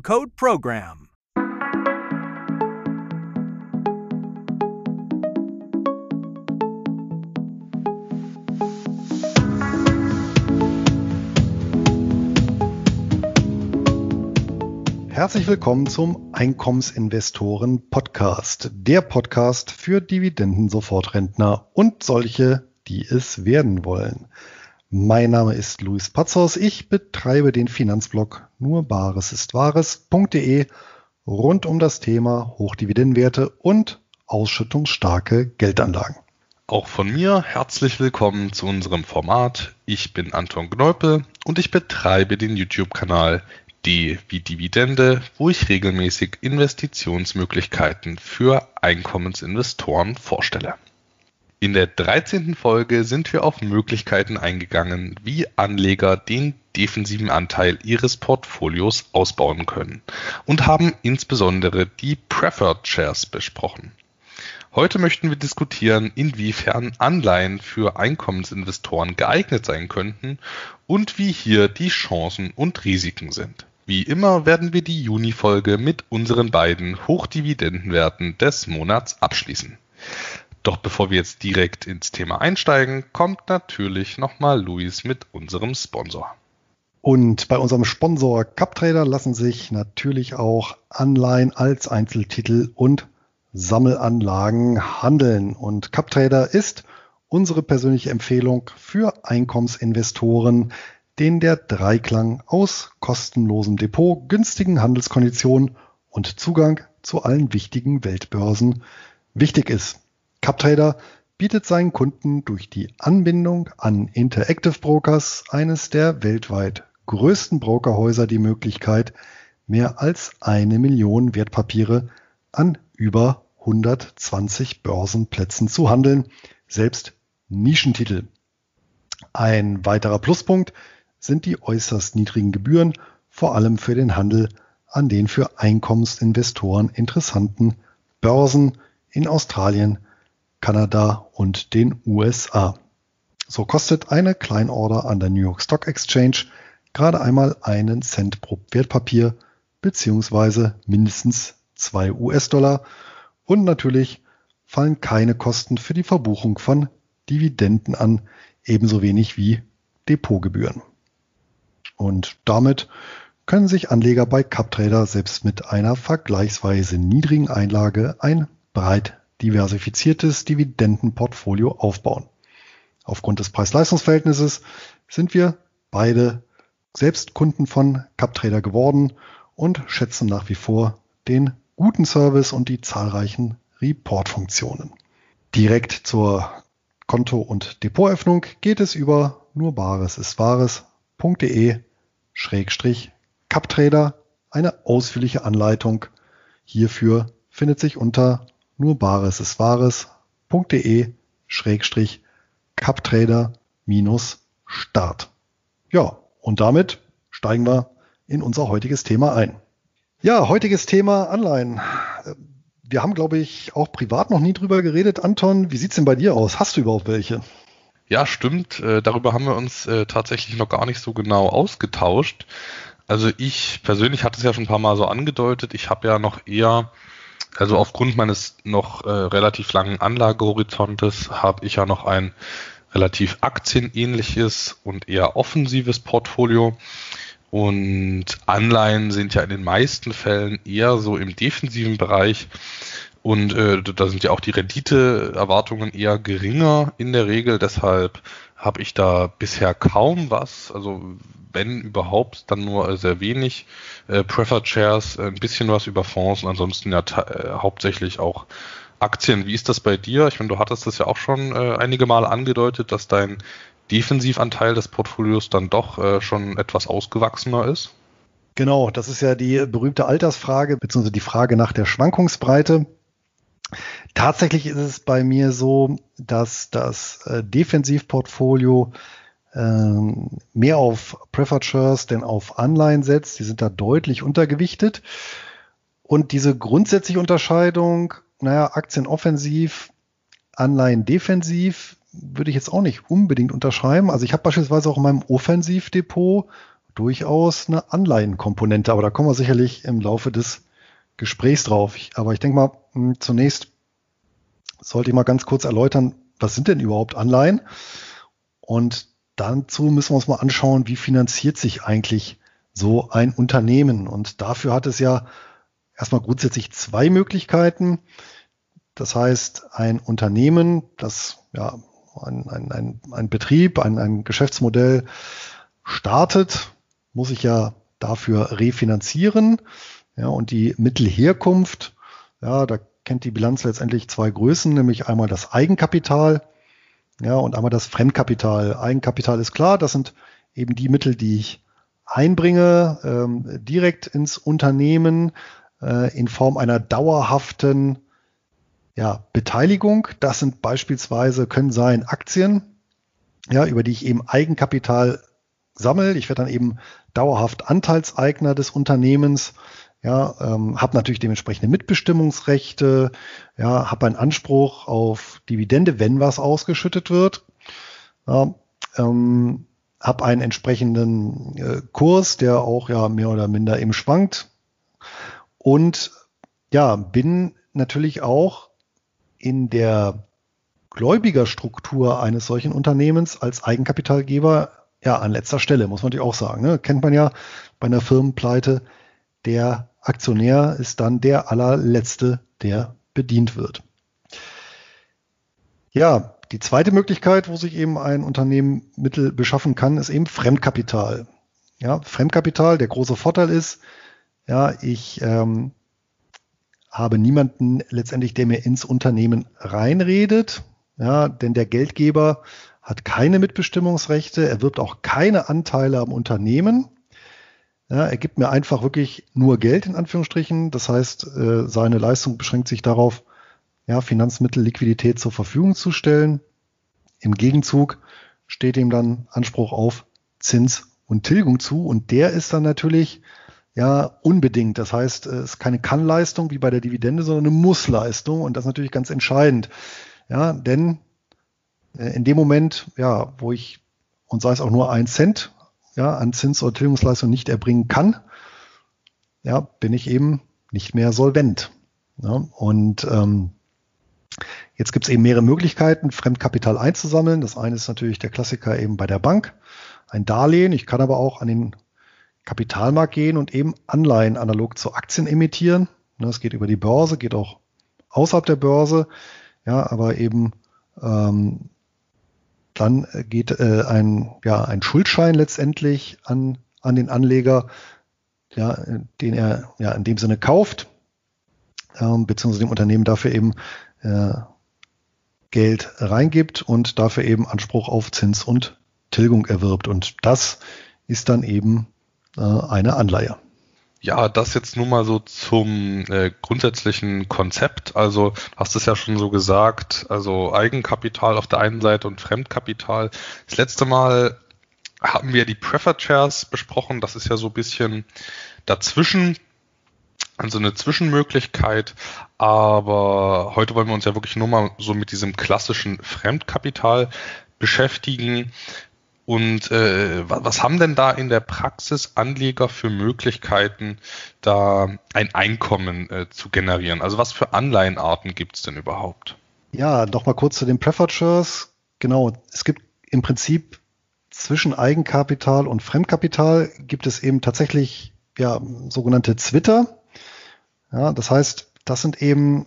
code PROGRAM. Herzlich willkommen zum Einkommensinvestoren-Podcast, der Podcast für Dividenden-Sofortrentner und solche, die es werden wollen. Mein Name ist Luis Patzhaus, ich betreibe den Finanzblog Nur Bares ist Wahres.de rund um das Thema Hochdividendenwerte und ausschüttungsstarke Geldanlagen. Auch von mir herzlich willkommen zu unserem Format. Ich bin Anton Gneupe und ich betreibe den YouTube-Kanal D wie Dividende, wo ich regelmäßig Investitionsmöglichkeiten für Einkommensinvestoren vorstelle. In der 13. Folge sind wir auf Möglichkeiten eingegangen, wie Anleger den defensiven Anteil ihres Portfolios ausbauen können und haben insbesondere die Preferred Shares besprochen. Heute möchten wir diskutieren, inwiefern Anleihen für Einkommensinvestoren geeignet sein könnten und wie hier die Chancen und Risiken sind. Wie immer werden wir die Juni-Folge mit unseren beiden Hochdividendenwerten des Monats abschließen. Doch bevor wir jetzt direkt ins Thema einsteigen, kommt natürlich nochmal Luis mit unserem Sponsor. Und bei unserem Sponsor CapTrader lassen sich natürlich auch Anleihen als Einzeltitel und Sammelanlagen handeln, und CapTrader ist unsere persönliche Empfehlung für Einkommensinvestoren, denen der Dreiklang aus kostenlosem Depot, günstigen Handelskonditionen und Zugang zu allen wichtigen Weltbörsen wichtig ist. CapTrader bietet seinen Kunden durch die Anbindung an Interactive Brokers, eines der weltweit größten Brokerhäuser, die Möglichkeit, mehr als 1 Million Wertpapiere an über 120 Börsenplätzen zu handeln, selbst Nischentitel. Ein weiterer Pluspunkt sind die äußerst niedrigen Gebühren, vor allem für den Handel an den für Einkommensinvestoren interessanten Börsen in Australien, Kanada und den USA. So kostet eine Kleinorder an der New York Stock Exchange gerade einmal 1 Cent pro Wertpapier bzw. mindestens 2 US-Dollar. Und natürlich fallen keine Kosten für die Verbuchung von Dividenden an, ebenso wenig wie Depotgebühren. Und damit können sich Anleger bei CapTrader selbst mit einer vergleichsweise niedrigen Einlage ein breit diversifiziertes Dividendenportfolio aufbauen. Aufgrund des Preis-Leistungs-Verhältnisses sind wir beide selbst Kunden von CapTrader geworden und schätzen nach wie vor den guten Service und die zahlreichen Report-Funktionen. Direkt zur Konto- und Depotöffnung geht es über nurbaresistwahres.de/CapTrader. Eine ausführliche Anleitung hierfür findet sich unter nurbaresistwahres.de/CapTrader-Start. Ja, und damit steigen wir in unser heutiges Thema ein. Ja, heutiges Thema Anleihen. Wir haben, glaube ich, auch privat noch nie drüber geredet. Anton, wie sieht's denn bei dir aus? Hast du überhaupt welche? Ja, stimmt. Darüber haben wir uns tatsächlich noch gar nicht so genau ausgetauscht. Also ich persönlich hatte es ja schon ein paar Mal so angedeutet. Ich habe ja noch eher, also aufgrund meines noch relativ langen Anlagehorizontes, habe ich ja noch ein relativ aktienähnliches und eher offensives Portfolio. Und Anleihen sind ja in den meisten Fällen eher so im defensiven Bereich und da sind ja auch die Renditeerwartungen eher geringer in der Regel. Deshalb habe ich da bisher kaum was, also wenn überhaupt, dann nur sehr wenig. Preferred Shares, ein bisschen was über Fonds und ansonsten ja hauptsächlich auch Aktien. Wie ist das bei dir? Ich meine, du hattest das ja auch schon einige Male angedeutet, dass dein Defensivanteil des Portfolios dann doch schon etwas ausgewachsener ist? Genau, das ist ja die berühmte Altersfrage, beziehungsweise die Frage nach der Schwankungsbreite. Tatsächlich ist es bei mir so, dass das Defensivportfolio mehr auf Preferred Shares denn auf Anleihen setzt. Die sind da deutlich untergewichtet. Und diese grundsätzliche Unterscheidung, naja, Aktien offensiv, Anleihen defensiv, würde ich jetzt auch nicht unbedingt unterschreiben. Also ich habe beispielsweise auch in meinem Offensivdepot durchaus eine Anleihenkomponente, aber da kommen wir sicherlich im Laufe des Gesprächs drauf. Aber ich denke mal, zunächst sollte ich mal ganz kurz erläutern, was sind denn überhaupt Anleihen? Und dazu müssen wir uns mal anschauen, wie finanziert sich eigentlich so ein Unternehmen? Und dafür hat es ja erstmal grundsätzlich zwei Möglichkeiten. Das heißt, ein Unternehmen, das ja ein Betrieb, ein Geschäftsmodell startet, muss ich ja dafür refinanzieren. Ja, und die Mittelherkunft, ja, da kennt die Bilanz letztendlich zwei Größen, nämlich einmal das Eigenkapital, ja, und einmal das Fremdkapital. Eigenkapital ist klar, das sind eben die Mittel, die ich einbringe, direkt ins Unternehmen in Form einer dauerhaften, ja, Beteiligung. Das sind beispielsweise, können sein Aktien, ja, über die ich eben Eigenkapital sammle. Ich werde dann eben dauerhaft Anteilseigner des Unternehmens, ja, habe natürlich dementsprechende Mitbestimmungsrechte, ja, habe einen Anspruch auf Dividende, wenn was ausgeschüttet wird, ja, habe einen entsprechenden Kurs, der auch ja mehr oder minder eben schwankt, und ja, bin natürlich auch in der Gläubigerstruktur eines solchen Unternehmens als Eigenkapitalgeber, ja, an letzter Stelle, muss man natürlich auch sagen, ne? Kennt man ja bei einer Firmenpleite, der Aktionär ist dann der allerletzte, der bedient wird. Ja, die zweite Möglichkeit, wo sich eben ein Unternehmen Mittel beschaffen kann, ist eben Fremdkapital. Ja, Fremdkapital, der große Vorteil ist, ja, ich habe niemanden letztendlich, der mir ins Unternehmen reinredet, ja, denn der Geldgeber hat keine Mitbestimmungsrechte, er wirbt auch keine Anteile am Unternehmen. Ja, er gibt mir einfach wirklich nur Geld, in Anführungsstrichen. Das heißt, seine Leistung beschränkt sich darauf, ja, Finanzmittel, Liquidität zur Verfügung zu stellen. Im Gegenzug steht ihm dann Anspruch auf Zins und Tilgung zu. Und der ist dann natürlich, ja, unbedingt. Das heißt, es ist keine Kann-Leistung wie bei der Dividende, sondern eine Muss-Leistung. Und das ist natürlich ganz entscheidend. Ja, denn in dem Moment, ja, wo ich, und sei es auch nur 1 Cent, ja, an Zins- oder Tilgungsleistung nicht erbringen kann, ja, bin ich eben nicht mehr solvent. Ja, und jetzt gibt es eben mehrere Möglichkeiten, Fremdkapital einzusammeln. Das eine ist natürlich der Klassiker eben bei der Bank, ein Darlehen. Ich kann aber auch an den Kapitalmarkt gehen und eben Anleihen analog zu Aktien emittieren. Das geht über die Börse, geht auch außerhalb der Börse, ja, aber eben dann geht ein Schuldschein letztendlich an den Anleger, ja, den er ja in dem Sinne kauft, beziehungsweise dem Unternehmen dafür eben Geld reingibt und dafür eben Anspruch auf Zins und Tilgung erwirbt. Und das ist dann eben eine Anleihe. Ja, das jetzt nur mal so zum grundsätzlichen Konzept. Also hast es ja schon so gesagt, also Eigenkapital auf der einen Seite und Fremdkapital. Das letzte Mal haben wir die Preferred Shares besprochen. Das ist ja so ein bisschen dazwischen, also eine Zwischenmöglichkeit. Aber heute wollen wir uns ja wirklich nur mal so mit diesem klassischen Fremdkapital beschäftigen. Und was haben denn da in der Praxis Anleger für Möglichkeiten, da ein Einkommen zu generieren? Also was für Anleihenarten gibt es denn überhaupt? Ja, nochmal kurz zu den Preferred Shares. Genau, es gibt im Prinzip zwischen Eigenkapital und Fremdkapital gibt es eben tatsächlich, ja, sogenannte Zwitter. Ja, das heißt, das sind eben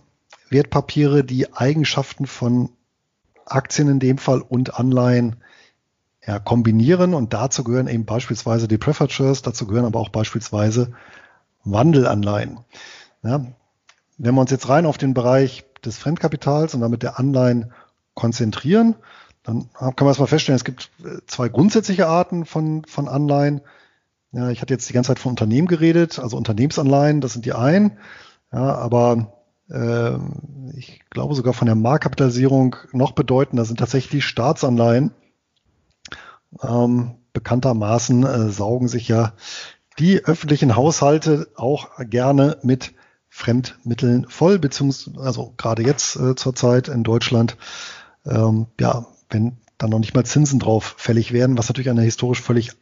Wertpapiere, die Eigenschaften von Aktien in dem Fall und Anleihen, ja, kombinieren, und dazu gehören eben beispielsweise die Preferred Shares, dazu gehören aber auch beispielsweise Wandelanleihen. Ja, wenn wir uns jetzt rein auf den Bereich des Fremdkapitals und damit der Anleihen konzentrieren, dann können wir erstmal feststellen, es gibt zwei grundsätzliche Arten von Anleihen. Ja, ich hatte jetzt die ganze Zeit von Unternehmen geredet, also Unternehmensanleihen, das sind die einen. Ja, aber ich glaube sogar von der Marktkapitalisierung noch bedeutender sind tatsächlich Staatsanleihen. Bekanntermaßen saugen sich ja die öffentlichen Haushalte auch gerne mit Fremdmitteln voll, beziehungsweise also gerade jetzt zurzeit in Deutschland, ja, wenn dann noch nicht mal Zinsen drauf fällig werden, was natürlich eine historisch völlig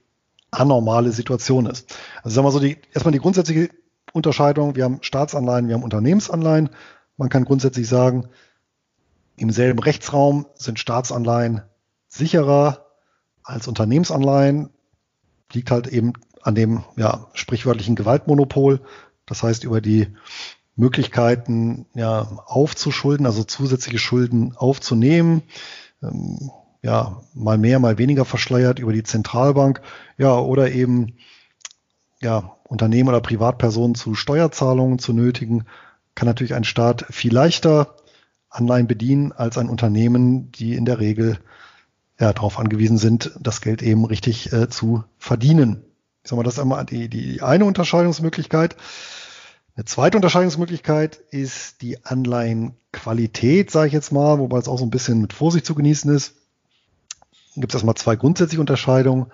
anormale Situation ist. Also sagen wir so, erstmal die grundsätzliche Unterscheidung, wir haben Staatsanleihen, wir haben Unternehmensanleihen. Man kann grundsätzlich sagen, im selben Rechtsraum sind Staatsanleihen sicherer als Unternehmensanleihen. Liegt halt eben an dem ja, sprichwörtlichen Gewaltmonopol. Das heißt, über die Möglichkeiten ja, aufzuschulden, also zusätzliche Schulden aufzunehmen, ja, mal mehr, mal weniger verschleiert über die Zentralbank, ja, oder eben ja, Unternehmen oder Privatpersonen zu Steuerzahlungen zu nötigen, kann natürlich ein Staat viel leichter Anleihen bedienen als ein Unternehmen, die in der Regel ja, darauf angewiesen sind, das Geld eben richtig zu verdienen. Ich sag mal, das ist einmal die eine Unterscheidungsmöglichkeit. Eine zweite Unterscheidungsmöglichkeit ist die Anleihenqualität, sage ich jetzt mal, wobei es auch so ein bisschen mit Vorsicht zu genießen ist. Gibt es erstmal zwei grundsätzliche Unterscheidungen.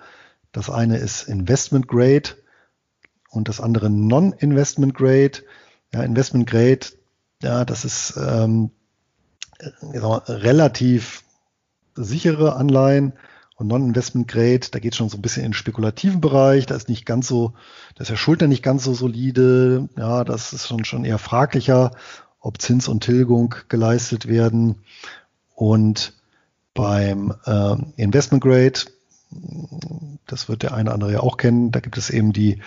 Das eine ist Investment Grade und das andere Non-Investment Grade. Ja, Investment Grade, ja, das ist relativ sichere Anleihen und Non-Investment Grade, da geht es schon so ein bisschen in den spekulativen Bereich. Da ist nicht ganz so, da ist der Schuldner nicht ganz so solide. Ja, das ist schon eher fraglicher, ob Zins und Tilgung geleistet werden. Und beim Investment Grade, das wird der eine oder andere ja auch kennen, da gibt es eben die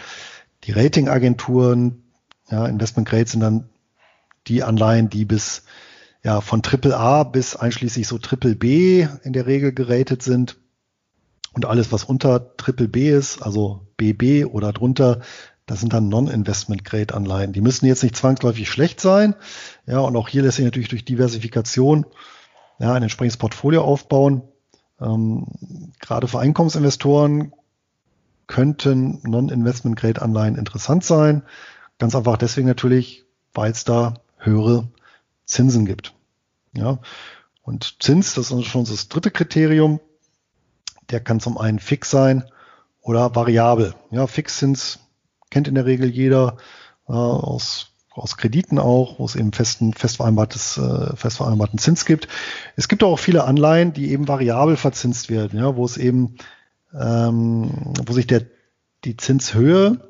Ratingagenturen. Ja, Investment Grade sind dann die Anleihen, die bis ja von AAA bis einschließlich so BBB in der Regel geratet sind. Und alles, was unter BBB ist, also BB oder drunter, das sind dann Non-Investment-Grade-Anleihen. Die müssen jetzt nicht zwangsläufig schlecht sein. Ja, und auch hier lässt sich natürlich durch Diversifikation ja, ein entsprechendes Portfolio aufbauen. Gerade für Einkommensinvestoren könnten Non-Investment-Grade-Anleihen interessant sein. Ganz einfach deswegen natürlich, weil es da höhere Zinsen gibt. Ja, und Zins, das ist schon das dritte Kriterium. Der kann zum einen fix sein oder variabel. Ja, Fixzins kennt in der Regel jeder aus Krediten auch, wo es eben fest vereinbarten Zins gibt. Es gibt auch viele Anleihen, die eben variabel verzinst werden, ja, wo es eben wo sich die Zinshöhe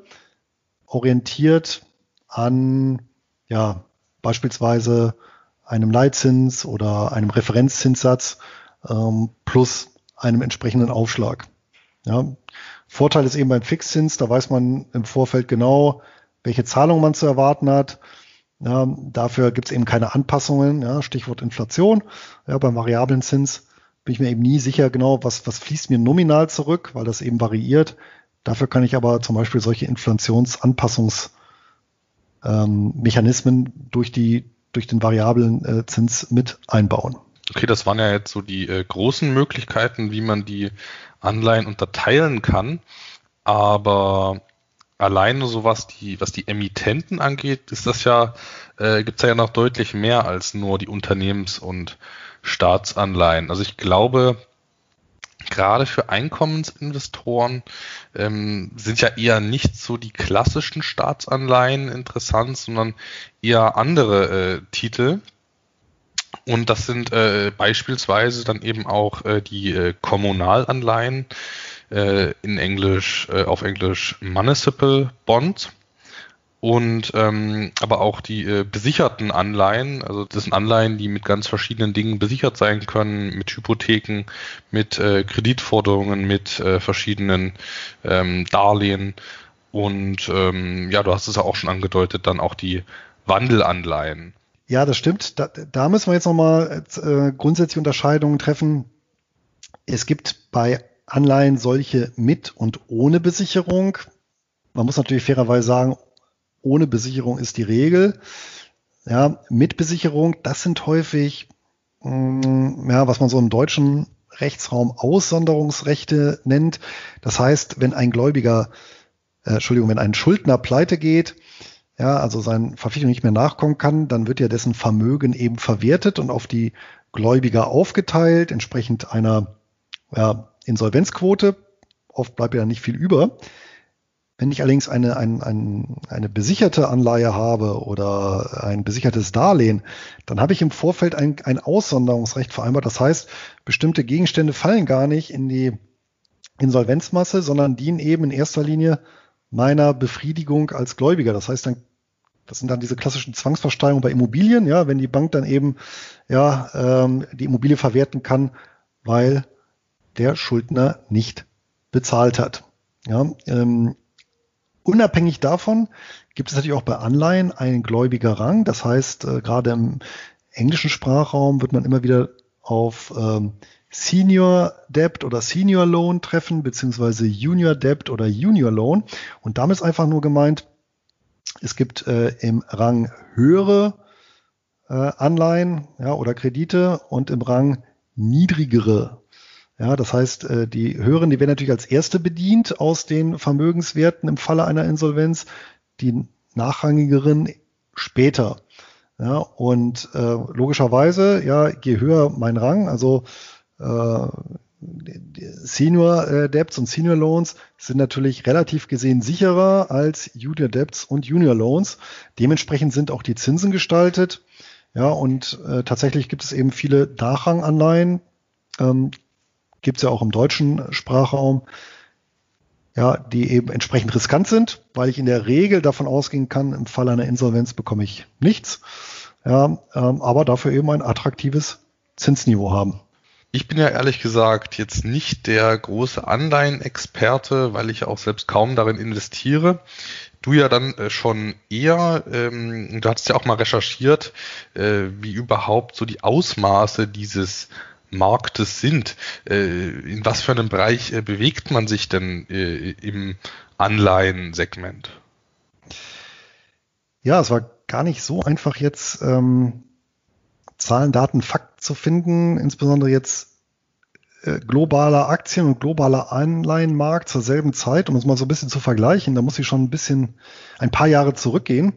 orientiert an ja beispielsweise einem Leitzins oder einem Referenzzinssatz plus einem entsprechenden Aufschlag. Ja. Vorteil ist eben beim Fixzins, da weiß man im Vorfeld genau, welche Zahlung man zu erwarten hat. Ja, dafür gibt es eben keine Anpassungen, ja, Stichwort Inflation. Ja, beim variablen Zins bin ich mir eben nie sicher genau, was fließt mir nominal zurück, weil das eben variiert. Dafür kann ich aber zum Beispiel solche Inflationsanpassungsmechanismen durch den variablen Zins mit einbauen. Okay, das waren ja jetzt so die großen Möglichkeiten, wie man die Anleihen unterteilen kann. Aber alleine so was die Emittenten angeht, ist das ja, gibt's ja noch deutlich mehr als nur die Unternehmens- und Staatsanleihen. Also ich glaube, gerade für Einkommensinvestoren sind ja eher nicht so die klassischen Staatsanleihen interessant, sondern eher andere Titel. Und das sind beispielsweise dann eben auch die Kommunalanleihen, auf Englisch Municipal Bonds, und aber auch die besicherten Anleihen. Also das sind Anleihen, die mit ganz verschiedenen Dingen besichert sein können, mit Hypotheken, mit Kreditforderungen, mit verschiedenen Darlehen. Und ja, du hast es ja auch schon angedeutet, dann auch die Wandelanleihen. Ja, das stimmt. Da müssen wir jetzt nochmal grundsätzliche Unterscheidungen treffen. Es gibt bei Anleihen solche mit und ohne Besicherung. Man muss natürlich fairerweise sagen, ohne Besicherung ist die Regel. Ja, mit Besicherung, das sind häufig, ja, was man so im deutschen Rechtsraum Aussonderungsrechte nennt. Das heißt, wenn ein Gläubiger wenn ein Schuldner pleite geht, ja, also seinen Verpflichtungen nicht mehr nachkommen kann, dann wird ja dessen Vermögen eben verwertet und auf die Gläubiger aufgeteilt, entsprechend einer Insolvenzquote. Oft bleibt ja nicht viel über. Wenn ich allerdings eine besicherte Anleihe habe oder ein besichertes Darlehen, dann habe ich im Vorfeld ein Aussonderungsrecht vereinbart. Das heißt, bestimmte Gegenstände fallen gar nicht in die Insolvenzmasse, sondern dienen eben in erster Linie meiner Befriedigung als Gläubiger. Das heißt, das sind dann diese klassischen Zwangsversteigerungen bei Immobilien, ja, wenn die Bank dann eben die Immobilie verwerten kann, weil der Schuldner nicht bezahlt hat. Ja, unabhängig davon gibt es natürlich auch bei Anleihen einen Gläubigerrang. Das heißt, gerade im englischen Sprachraum wird man immer wieder auf Senior Debt oder Senior Loan treffen, beziehungsweise Junior Debt oder Junior Loan. Und damit ist einfach nur gemeint, es gibt im Rang höhere Anleihen, ja, oder Kredite und im Rang niedrigere. Ja, das heißt, die höheren, die werden natürlich als erste bedient aus den Vermögenswerten im Falle einer Insolvenz, die nachrangigeren später. Ja, und logischerweise, ja, je höher mein Rang, also Senior Debts und Senior Loans sind natürlich relativ gesehen sicherer als Junior Debts und Junior Loans. Dementsprechend sind auch die Zinsen gestaltet. Ja, und tatsächlich gibt es eben viele Nachranganleihen, gibt es ja auch im deutschen Sprachraum, ja, die eben entsprechend riskant sind, weil ich in der Regel davon ausgehen kann, im Fall einer Insolvenz bekomme ich nichts, ja, aber dafür eben ein attraktives Zinsniveau haben. Ich bin ja ehrlich gesagt jetzt nicht der große Anleihenexperte, weil ich auch selbst kaum darin investiere. Du ja dann schon eher, du hattest ja auch mal recherchiert, wie überhaupt so die Ausmaße dieses Marktes sind. In was für einem Bereich bewegt man sich denn im Anleihensegment? Ja, es war gar nicht so einfach jetzt Zahlen, Daten, Fakten zu finden, insbesondere jetzt globaler Aktien- und globaler Anleihenmarkt zur selben Zeit, um es mal so ein bisschen zu vergleichen. Da muss ich schon ein paar Jahre zurückgehen.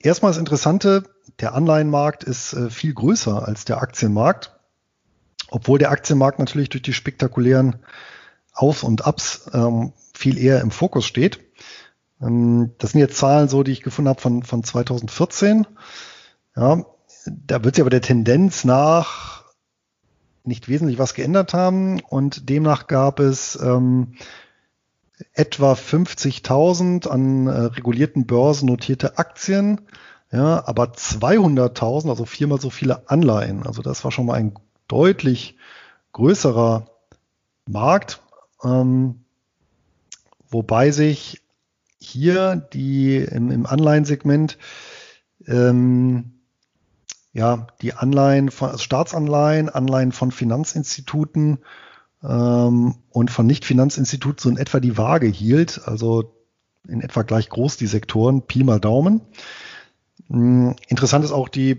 Erstmal das Interessante, der Anleihenmarkt ist viel größer als der Aktienmarkt. Obwohl der Aktienmarkt natürlich durch die spektakulären Auf- und Ups viel eher im Fokus steht. Das sind jetzt Zahlen, so die ich gefunden habe von 2014. Ja, da wird sich aber der Tendenz nach nicht wesentlich was geändert haben. Und demnach gab es etwa 50.000 an regulierten Börsen notierte Aktien, ja, aber 200.000, also viermal so viele Anleihen. Also das war schon mal ein deutlich größerer Markt, wobei sich hier im Anleihensegment die Anleihen von Staatsanleihen, Anleihen von Finanzinstituten und von Nicht-Finanzinstituten so in etwa die Waage hielt, also in etwa gleich groß die Sektoren, Pi mal Daumen. Interessant ist auch die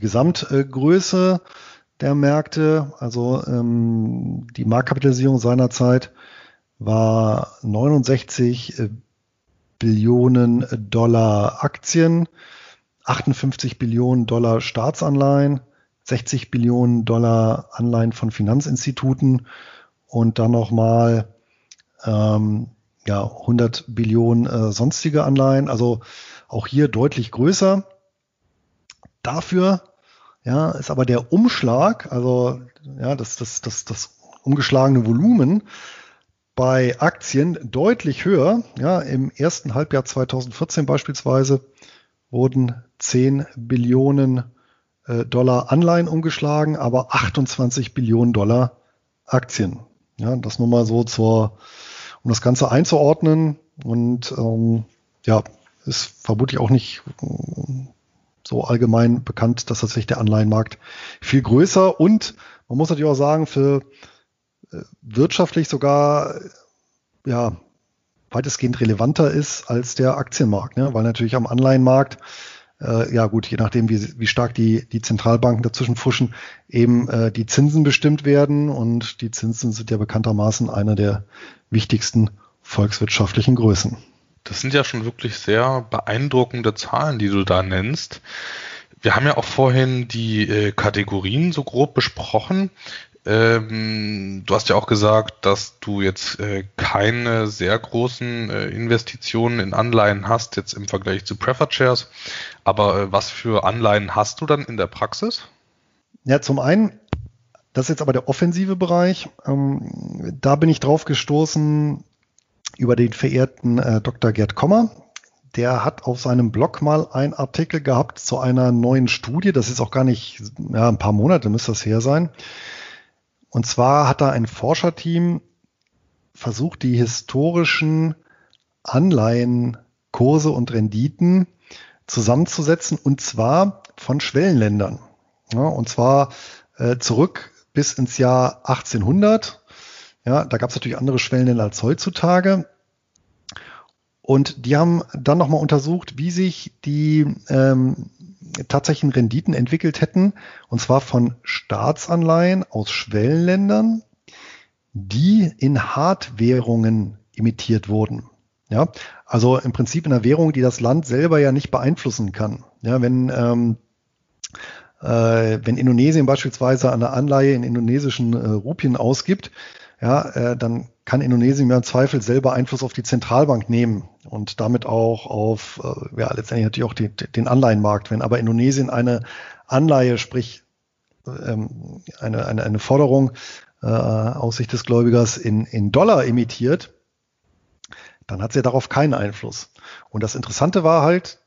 Gesamtgröße der Märkte, also die Marktkapitalisierung seinerzeit war 69 Billionen Dollar Aktien, 58 Billionen Dollar Staatsanleihen, 60 Billionen Dollar Anleihen von Finanzinstituten und dann nochmal 100 Billionen sonstige Anleihen, also auch hier deutlich größer. Dafür, ja, ist aber der Umschlag, also ja, das umgeschlagene Volumen bei Aktien deutlich höher. Ja, im ersten Halbjahr 2014 beispielsweise wurden 10 Billionen Dollar Anleihen umgeschlagen, aber 28 Billionen Dollar Aktien. Ja, das nur mal so um das Ganze einzuordnen, und ist vermutlich auch nicht so allgemein bekannt, dass tatsächlich der Anleihenmarkt viel größer und man muss natürlich auch sagen, für wirtschaftlich sogar weitestgehend relevanter ist als der Aktienmarkt, ne? Weil natürlich am Anleihenmarkt ja gut, je nachdem, wie stark die Zentralbanken dazwischen pfuschen, eben die Zinsen bestimmt werden. Und die Zinsen sind ja bekanntermaßen eine der wichtigsten volkswirtschaftlichen Größen. Das sind ja schon wirklich sehr beeindruckende Zahlen, die du da nennst. Wir haben ja auch vorhin die Kategorien so grob besprochen. Du hast ja auch gesagt, dass du jetzt keine sehr großen Investitionen in Anleihen hast, jetzt im Vergleich zu Preferred Shares. Aber was für Anleihen hast du dann in der Praxis? Ja, zum einen, das ist jetzt aber der offensive Bereich. Da bin ich drauf gestoßen über den verehrten Dr. Gerd Kommer. Der hat auf seinem Blog mal einen Artikel gehabt zu einer neuen Studie. Das ist auch gar nicht, ja, ein paar Monate müsste das her sein. Und zwar hat da ein Forscherteam versucht, die historischen Anleihenkurse und Renditen zusammenzusetzen, und zwar von Schwellenländern. Ja, und zwar zurück bis ins Jahr 1800. Ja, da gab es natürlich andere Schwellenländer als heutzutage. Und die haben dann nochmal untersucht, wie sich die tatsächlichen Renditen entwickelt hätten, und zwar von Staatsanleihen aus Schwellenländern, die in Hardwährungen emittiert wurden. Ja, also im Prinzip in einer Währung, die das Land selber ja nicht beeinflussen kann. Ja, wenn Indonesien beispielsweise eine Anleihe in indonesischen Rupien ausgibt, ja, dann kann Indonesien im Zweifel selber Einfluss auf die Zentralbank nehmen und damit auch auf, ja, letztendlich natürlich auch den Anleihenmarkt. Wenn aber Indonesien eine Anleihe, sprich eine Forderung aus Sicht des Gläubigers in Dollar emittiert, dann hat sie ja darauf keinen Einfluss. Und das Interessante war halt,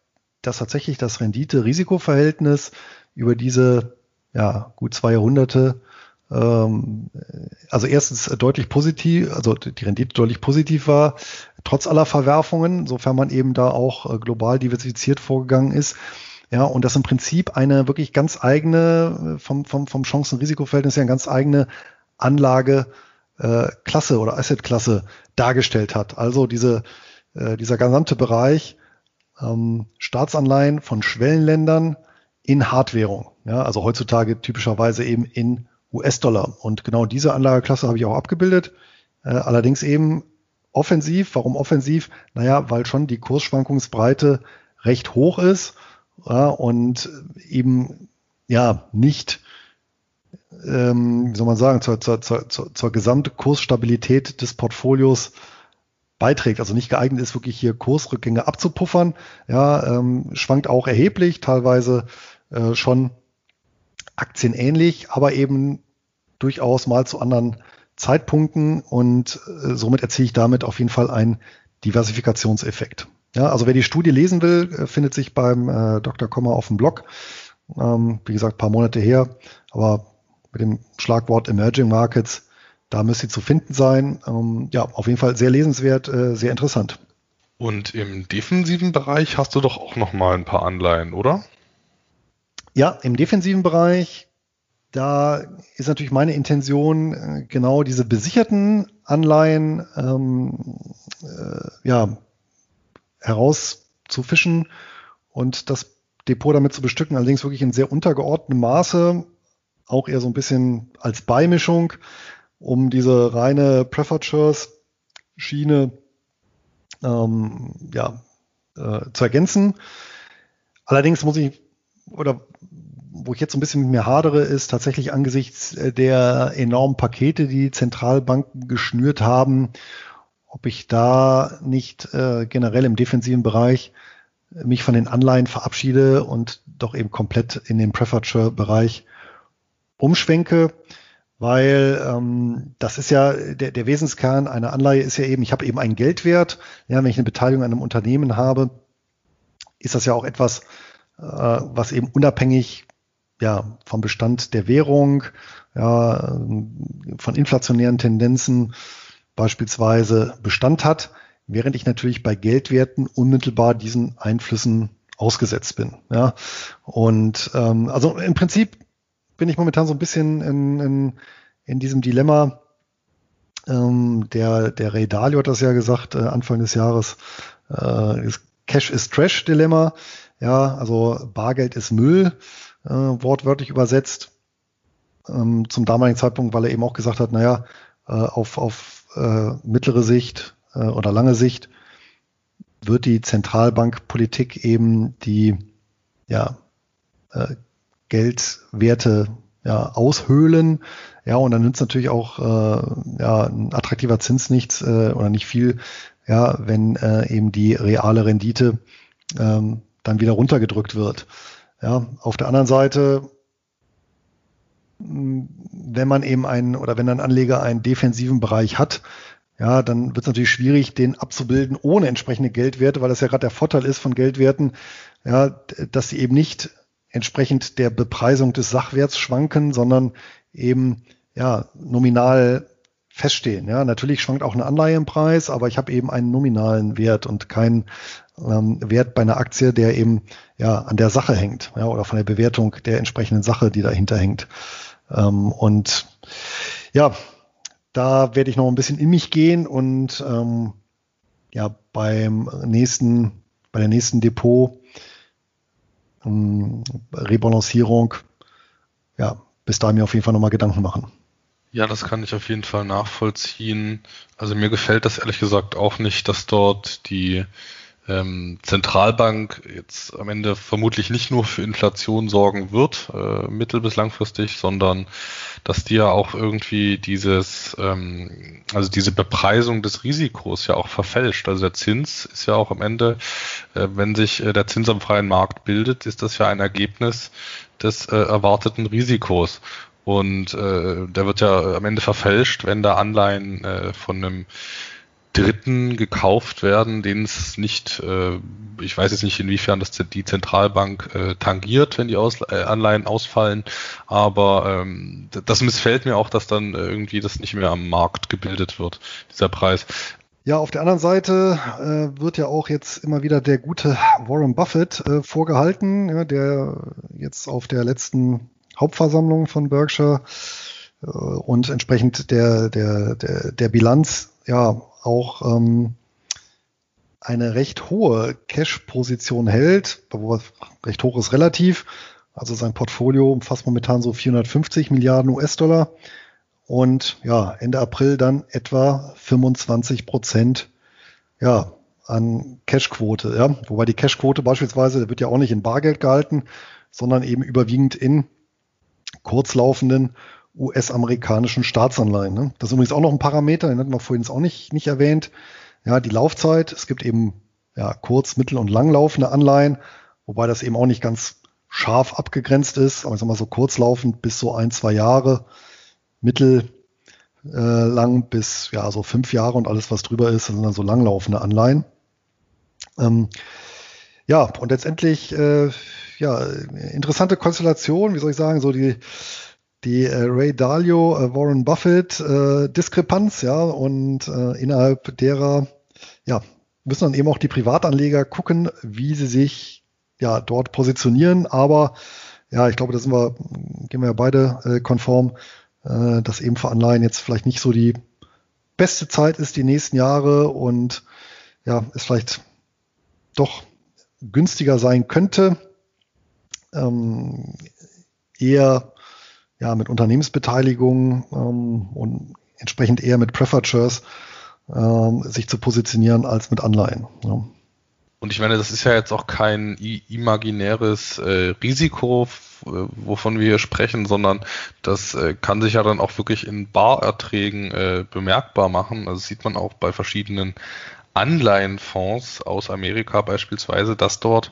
dass tatsächlich das Rendite-Risiko-Verhältnis über diese, ja, gut 2 Jahrhunderte, also erstens deutlich positiv, also die Rendite deutlich positiv war, trotz aller Verwerfungen, sofern man eben da auch global diversifiziert vorgegangen ist. Ja, und das im Prinzip eine wirklich ganz eigene, vom Chancen-Risiko-Verhältnis her, eine ganz eigene Anlageklasse oder Assetklasse dargestellt hat. Also dieser gesamte Bereich Staatsanleihen von Schwellenländern in Hardwährung. Ja, also heutzutage typischerweise eben in US-Dollar. Und genau diese Anlageklasse habe ich auch abgebildet. Allerdings eben offensiv. Warum offensiv? Naja, weil schon die Kursschwankungsbreite recht hoch ist, ja, und eben ja nicht, wie soll man sagen, zur Gesamtkursstabilität des Portfolios beiträgt, also nicht geeignet ist, wirklich hier Kursrückgänge abzupuffern. Ja, schwankt auch erheblich, teilweise schon aktienähnlich, aber eben durchaus mal zu anderen Zeitpunkten, und somit erziele ich damit auf jeden Fall einen Diversifikationseffekt. Ja, also wer die Studie lesen will, findet sich beim Dr. Kommer auf dem Blog. Wie gesagt, paar Monate her, aber mit dem Schlagwort Emerging Markets, da müsste sie zu finden sein. Ja, auf jeden Fall sehr lesenswert, sehr interessant. Und im defensiven Bereich hast du doch auch nochmal ein paar Anleihen, oder? Ja, im defensiven Bereich, da ist natürlich meine Intention, genau diese besicherten Anleihen ja, herauszufischen und das Depot damit zu bestücken, allerdings wirklich in sehr untergeordnetem Maße, auch eher so ein bisschen als Beimischung, um diese reine Preferred Shares Schiene ja, zu ergänzen. Allerdings muss ich, oder wo ich jetzt so ein bisschen mit mir hadere, ist tatsächlich angesichts der enormen Pakete, die Zentralbanken geschnürt haben, ob ich da nicht generell im defensiven Bereich mich von den Anleihen verabschiede und doch eben komplett in den Preferred-Bereich umschwenke, weil das ist ja der Wesenskern einer Anleihe, ist ja eben, ich habe eben einen Geldwert. Ja, wenn ich eine Beteiligung an einem Unternehmen habe, ist das ja auch etwas, was eben unabhängig, ja, vom Bestand der Währung, ja, von inflationären Tendenzen beispielsweise Bestand hat, während ich natürlich bei Geldwerten unmittelbar diesen Einflüssen ausgesetzt bin. Ja. Und also im Prinzip bin ich momentan so ein bisschen in diesem Dilemma. Der Ray Dalio hat das ja gesagt, Anfang des Jahres, Cash is Trash Dilemma. Ja, also Bargeld ist Müll, wortwörtlich übersetzt. Zum damaligen Zeitpunkt, weil er eben auch gesagt hat, naja, auf mittlere Sicht oder lange Sicht wird die Zentralbankpolitik eben die Geldwerte aushöhlen. Ja, und dann nützt natürlich auch ein attraktiver Zins nichts oder nicht viel, ja, wenn eben die reale Rendite dann wieder runtergedrückt wird. Ja, auf der anderen Seite, wenn man eben wenn ein Anleger einen defensiven Bereich hat, ja, dann wird es natürlich schwierig, den abzubilden ohne entsprechende Geldwerte, weil das ja gerade der Vorteil ist von Geldwerten, ja, dass sie eben nicht entsprechend der Bepreisung des Sachwerts schwanken, sondern eben nominal feststehen. Ja, natürlich schwankt auch eine Anleihe im Preis, aber ich habe eben einen nominalen Wert und keinen Wert bei einer Aktie, der eben an der Sache hängt, ja, oder von der Bewertung der entsprechenden Sache, die dahinter hängt. Da werde ich noch ein bisschen in mich gehen und bei der nächsten Depot Rebalancierung, bis dahin mir auf jeden Fall nochmal Gedanken machen. Ja, das kann ich auf jeden Fall nachvollziehen. Also mir gefällt das ehrlich gesagt auch nicht, dass dort die Zentralbank jetzt am Ende vermutlich nicht nur für Inflation sorgen wird, mittel- bis langfristig, sondern dass die ja auch irgendwie diese Bepreisung des Risikos ja auch verfälscht. Also der Zins ist ja auch am Ende, wenn sich der Zins am freien Markt bildet, ist das ja ein Ergebnis des erwarteten Risikos. Und der wird ja am Ende verfälscht, wenn da Anleihen von einem Dritten gekauft werden, denen es nicht, ich weiß jetzt nicht, inwiefern das die Zentralbank tangiert, wenn die Anleihen ausfallen, aber das missfällt mir auch, dass dann irgendwie das nicht mehr am Markt gebildet wird, dieser Preis. Ja, auf der anderen Seite wird ja auch jetzt immer wieder der gute Warren Buffett vorgehalten, ja, der jetzt auf der letzten Hauptversammlung von Berkshire und entsprechend der Bilanz auch eine recht hohe Cash-Position hält, wo recht hoch ist relativ. Also sein Portfolio umfasst momentan so 450 Milliarden US-Dollar und Ende April dann etwa 25% an Cash-Quote. Ja. Wobei die Cash-Quote beispielsweise wird ja auch nicht in Bargeld gehalten, sondern eben überwiegend in kurzlaufenden US-amerikanischen Staatsanleihen. Ne? Das ist übrigens auch noch ein Parameter, den hatten wir vorhin auch nicht erwähnt. Ja, die Laufzeit. Es gibt eben kurz-, mittel- und langlaufende Anleihen, wobei das eben auch nicht ganz scharf abgegrenzt ist. Aber ich sag mal so kurzlaufend bis so 1-2 Jahre, mittellang bis so 5 Jahre und alles, was drüber ist, das sind dann so langlaufende Anleihen. Und letztendlich interessante Konstellation. Wie soll ich sagen, so die Ray Dalio, Warren Buffett Diskrepanz, und innerhalb derer müssen dann eben auch die Privatanleger gucken, wie sie sich dort positionieren, aber ich glaube, da gehen wir beide konform, dass eben für Anleihen jetzt vielleicht nicht so die beste Zeit ist die nächsten Jahre und es vielleicht doch günstiger sein könnte, eher mit Unternehmensbeteiligung und entsprechend eher mit Preferred Shares sich zu positionieren als mit Anleihen. Ja. Und ich meine, das ist ja jetzt auch kein imaginäres Risiko, wovon wir hier sprechen, sondern das kann sich ja dann auch wirklich in Barerträgen bemerkbar machen. Also das sieht man auch bei verschiedenen Anleihenfonds aus Amerika beispielsweise, dass dort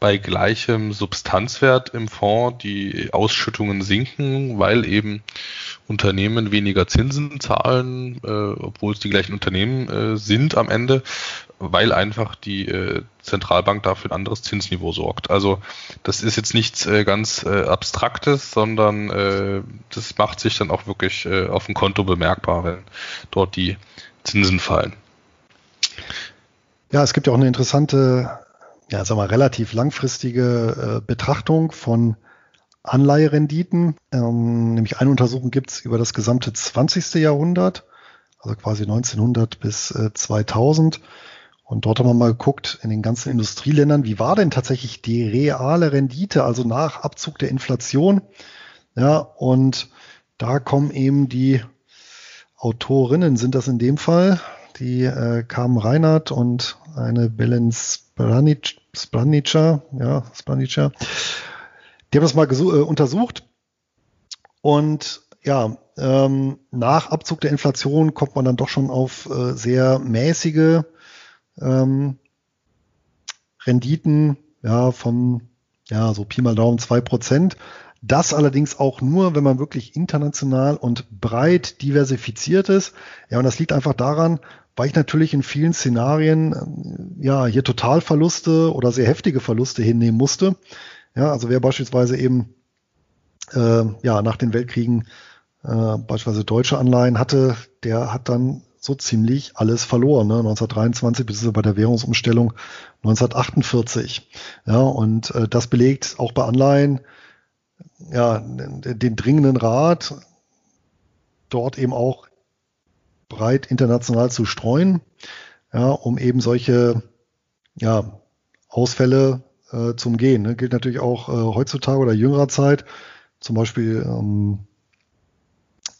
bei gleichem Substanzwert im Fonds die Ausschüttungen sinken, weil eben Unternehmen weniger Zinsen zahlen, obwohl es die gleichen Unternehmen sind am Ende, weil einfach die Zentralbank dafür ein anderes Zinsniveau sorgt. Also das ist jetzt nichts ganz Abstraktes, sondern das macht sich dann auch wirklich auf dem Konto bemerkbar, wenn dort die Zinsen fallen. Ja, es gibt ja auch eine interessante, relativ langfristige Betrachtung von Anleiherenditen. Nämlich eine Untersuchung gibt es über das gesamte 20. Jahrhundert, also quasi 1900 bis 2000. Und dort haben wir mal geguckt, in den ganzen Industrieländern, wie war denn tatsächlich die reale Rendite, also nach Abzug der Inflation. Ja, und da kommen eben die Autorinnen, sind das in dem Fall, die Carmen Reinhart und eine Billen Spranica, ja, Spranica. Die haben das mal untersucht. Und ja, nach Abzug der Inflation kommt man dann doch schon auf sehr mäßige Renditen, ja, von, ja, so Pi mal Daumen 2%. Das allerdings auch nur, wenn man wirklich international und breit diversifiziert ist. Ja, und das liegt einfach daran, weil ich natürlich in vielen Szenarien, ja, hier Totalverluste oder sehr heftige Verluste hinnehmen musste. Ja, also wer beispielsweise eben, ja, nach den Weltkriegen, beispielsweise deutsche Anleihen hatte, der hat dann so ziemlich alles verloren, ne? 1923 bis bei der Währungsumstellung 1948. Ja, und das belegt auch bei Anleihen, ja, den dringenden Rat, dort eben auch breit international zu streuen, ja, um eben solche, ja, Ausfälle zu umgehen. Ne? Gilt natürlich auch heutzutage oder jüngerer Zeit, zum Beispiel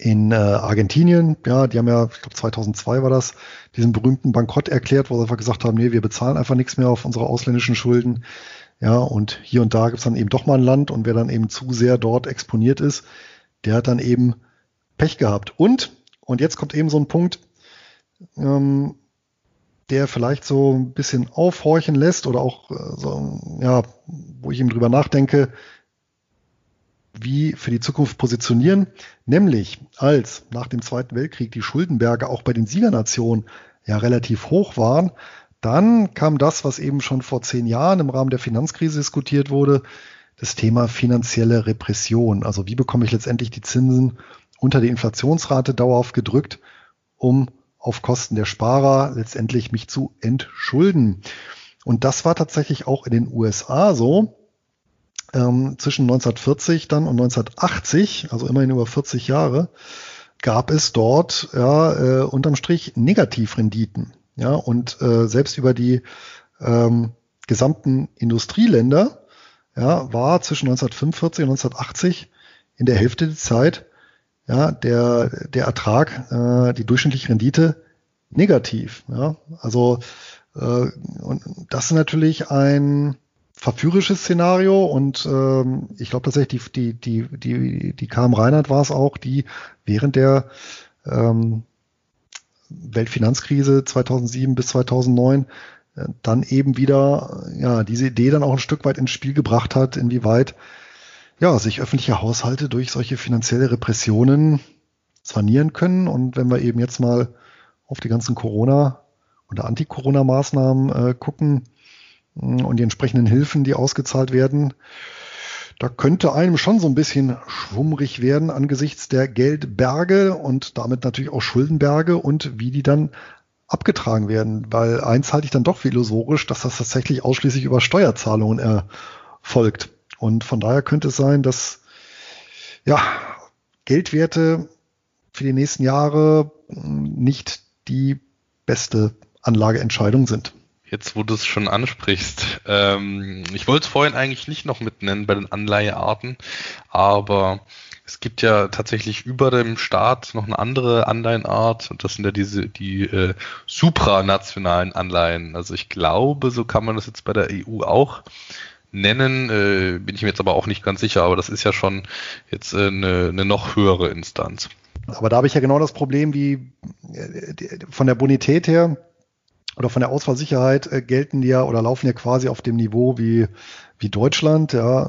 in Argentinien, ja, die haben ja, ich glaube 2002 war das, diesen berühmten Bankrott erklärt, wo sie einfach gesagt haben, nee, wir bezahlen einfach nichts mehr auf unsere ausländischen Schulden. Ja, und hier und da gibt's dann eben doch mal ein Land, und wer dann eben zu sehr dort exponiert ist, der hat dann eben Pech gehabt. Und jetzt kommt eben so ein Punkt, der vielleicht so ein bisschen aufhorchen lässt oder auch so, ja, wo ich eben drüber nachdenke, wie für die Zukunft positionieren, nämlich als nach dem Zweiten Weltkrieg die Schuldenberge auch bei den Siegernationen ja relativ hoch waren, dann kam das, was eben schon vor 10 Jahren im Rahmen der Finanzkrise diskutiert wurde, das Thema finanzielle Repression. Also wie bekomme ich letztendlich die Zinsen unter die Inflationsrate dauerhaft gedrückt, um auf Kosten der Sparer letztendlich mich zu entschulden. Und das war tatsächlich auch in den USA so. Zwischen 1940 dann und 1980, also immerhin über 40 Jahre, gab es dort, ja, unterm Strich Negativrenditen. Ja, und selbst über die gesamten Industrieländer, ja, war zwischen 1945 und 1980 in der Hälfte der Zeit, ja, der Ertrag, die durchschnittliche Rendite negativ. Ja, also und das ist natürlich ein verführerisches Szenario, und ich glaube tatsächlich, die Carmen Reinhart war es auch, die während der Weltfinanzkrise 2007 bis 2009 dann eben wieder, ja, diese Idee dann auch ein Stück weit ins Spiel gebracht hat, inwieweit, ja, sich öffentliche Haushalte durch solche finanzielle Repressionen sanieren können. Und wenn wir eben jetzt mal auf die ganzen Corona- oder Anti-Corona-Maßnahmen gucken, und die entsprechenden Hilfen, die ausgezahlt werden, da könnte einem schon so ein bisschen schwummrig werden angesichts der Geldberge und damit natürlich auch Schuldenberge und wie die dann abgetragen werden. Weil eins halte ich dann doch für illusorisch, dass das tatsächlich ausschließlich über Steuerzahlungen erfolgt. Und von daher könnte es sein, dass, ja, Geldwerte für die nächsten Jahre nicht die beste Anlageentscheidung sind. Jetzt, wo du es schon ansprichst, ich wollte es vorhin eigentlich nicht noch mit nennen bei den Anleihearten, aber es gibt ja tatsächlich über dem Staat noch eine andere Anleihenart, und das sind ja die supranationalen Anleihen. Also ich glaube, so kann man das jetzt bei der EU auch nennen, bin ich mir jetzt aber auch nicht ganz sicher, aber das ist ja schon jetzt eine noch höhere Instanz. Aber da habe ich ja genau das Problem, wie von der Bonität her, oder von der Ausfallsicherheit gelten die ja oder laufen ja quasi auf dem Niveau wie Deutschland, ja,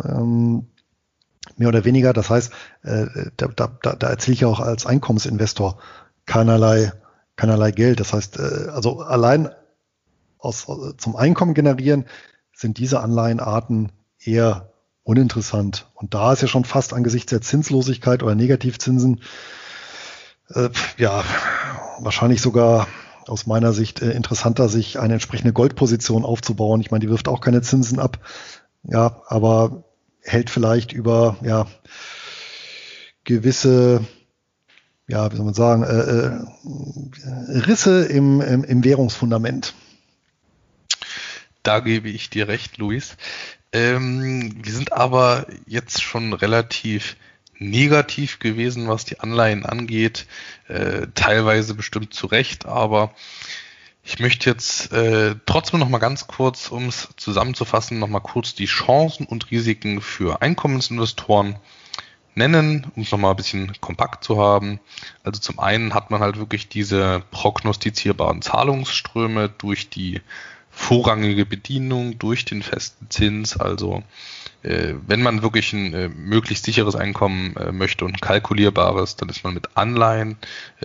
mehr oder weniger. Das heißt, da erziele ich ja auch als Einkommensinvestor keinerlei Geld. Das heißt, also allein zum Einkommen generieren sind diese Anleihenarten eher uninteressant. Und da ist ja schon fast angesichts der Zinslosigkeit oder Negativzinsen, ja, wahrscheinlich sogar aus meiner Sicht interessanter, sich eine entsprechende Goldposition aufzubauen. Ich meine, die wirft auch keine Zinsen ab, ja, aber hält vielleicht über, ja, gewisse, ja, wie soll man sagen, Risse im Währungsfundament. Da gebe ich dir recht, Luis. Wir sind aber jetzt schon relativ negativ gewesen, was die Anleihen angeht. Teilweise bestimmt zu Recht, aber ich möchte jetzt trotzdem noch mal ganz kurz, um es zusammenzufassen, noch mal kurz die Chancen und Risiken für Einkommensinvestoren nennen, um es noch mal ein bisschen kompakt zu haben. Also zum einen hat man halt wirklich diese prognostizierbaren Zahlungsströme durch die vorrangige Bedienung, durch den festen Zins. Also wenn man wirklich ein möglichst sicheres Einkommen möchte und ein kalkulierbares, dann ist man mit Anleihen,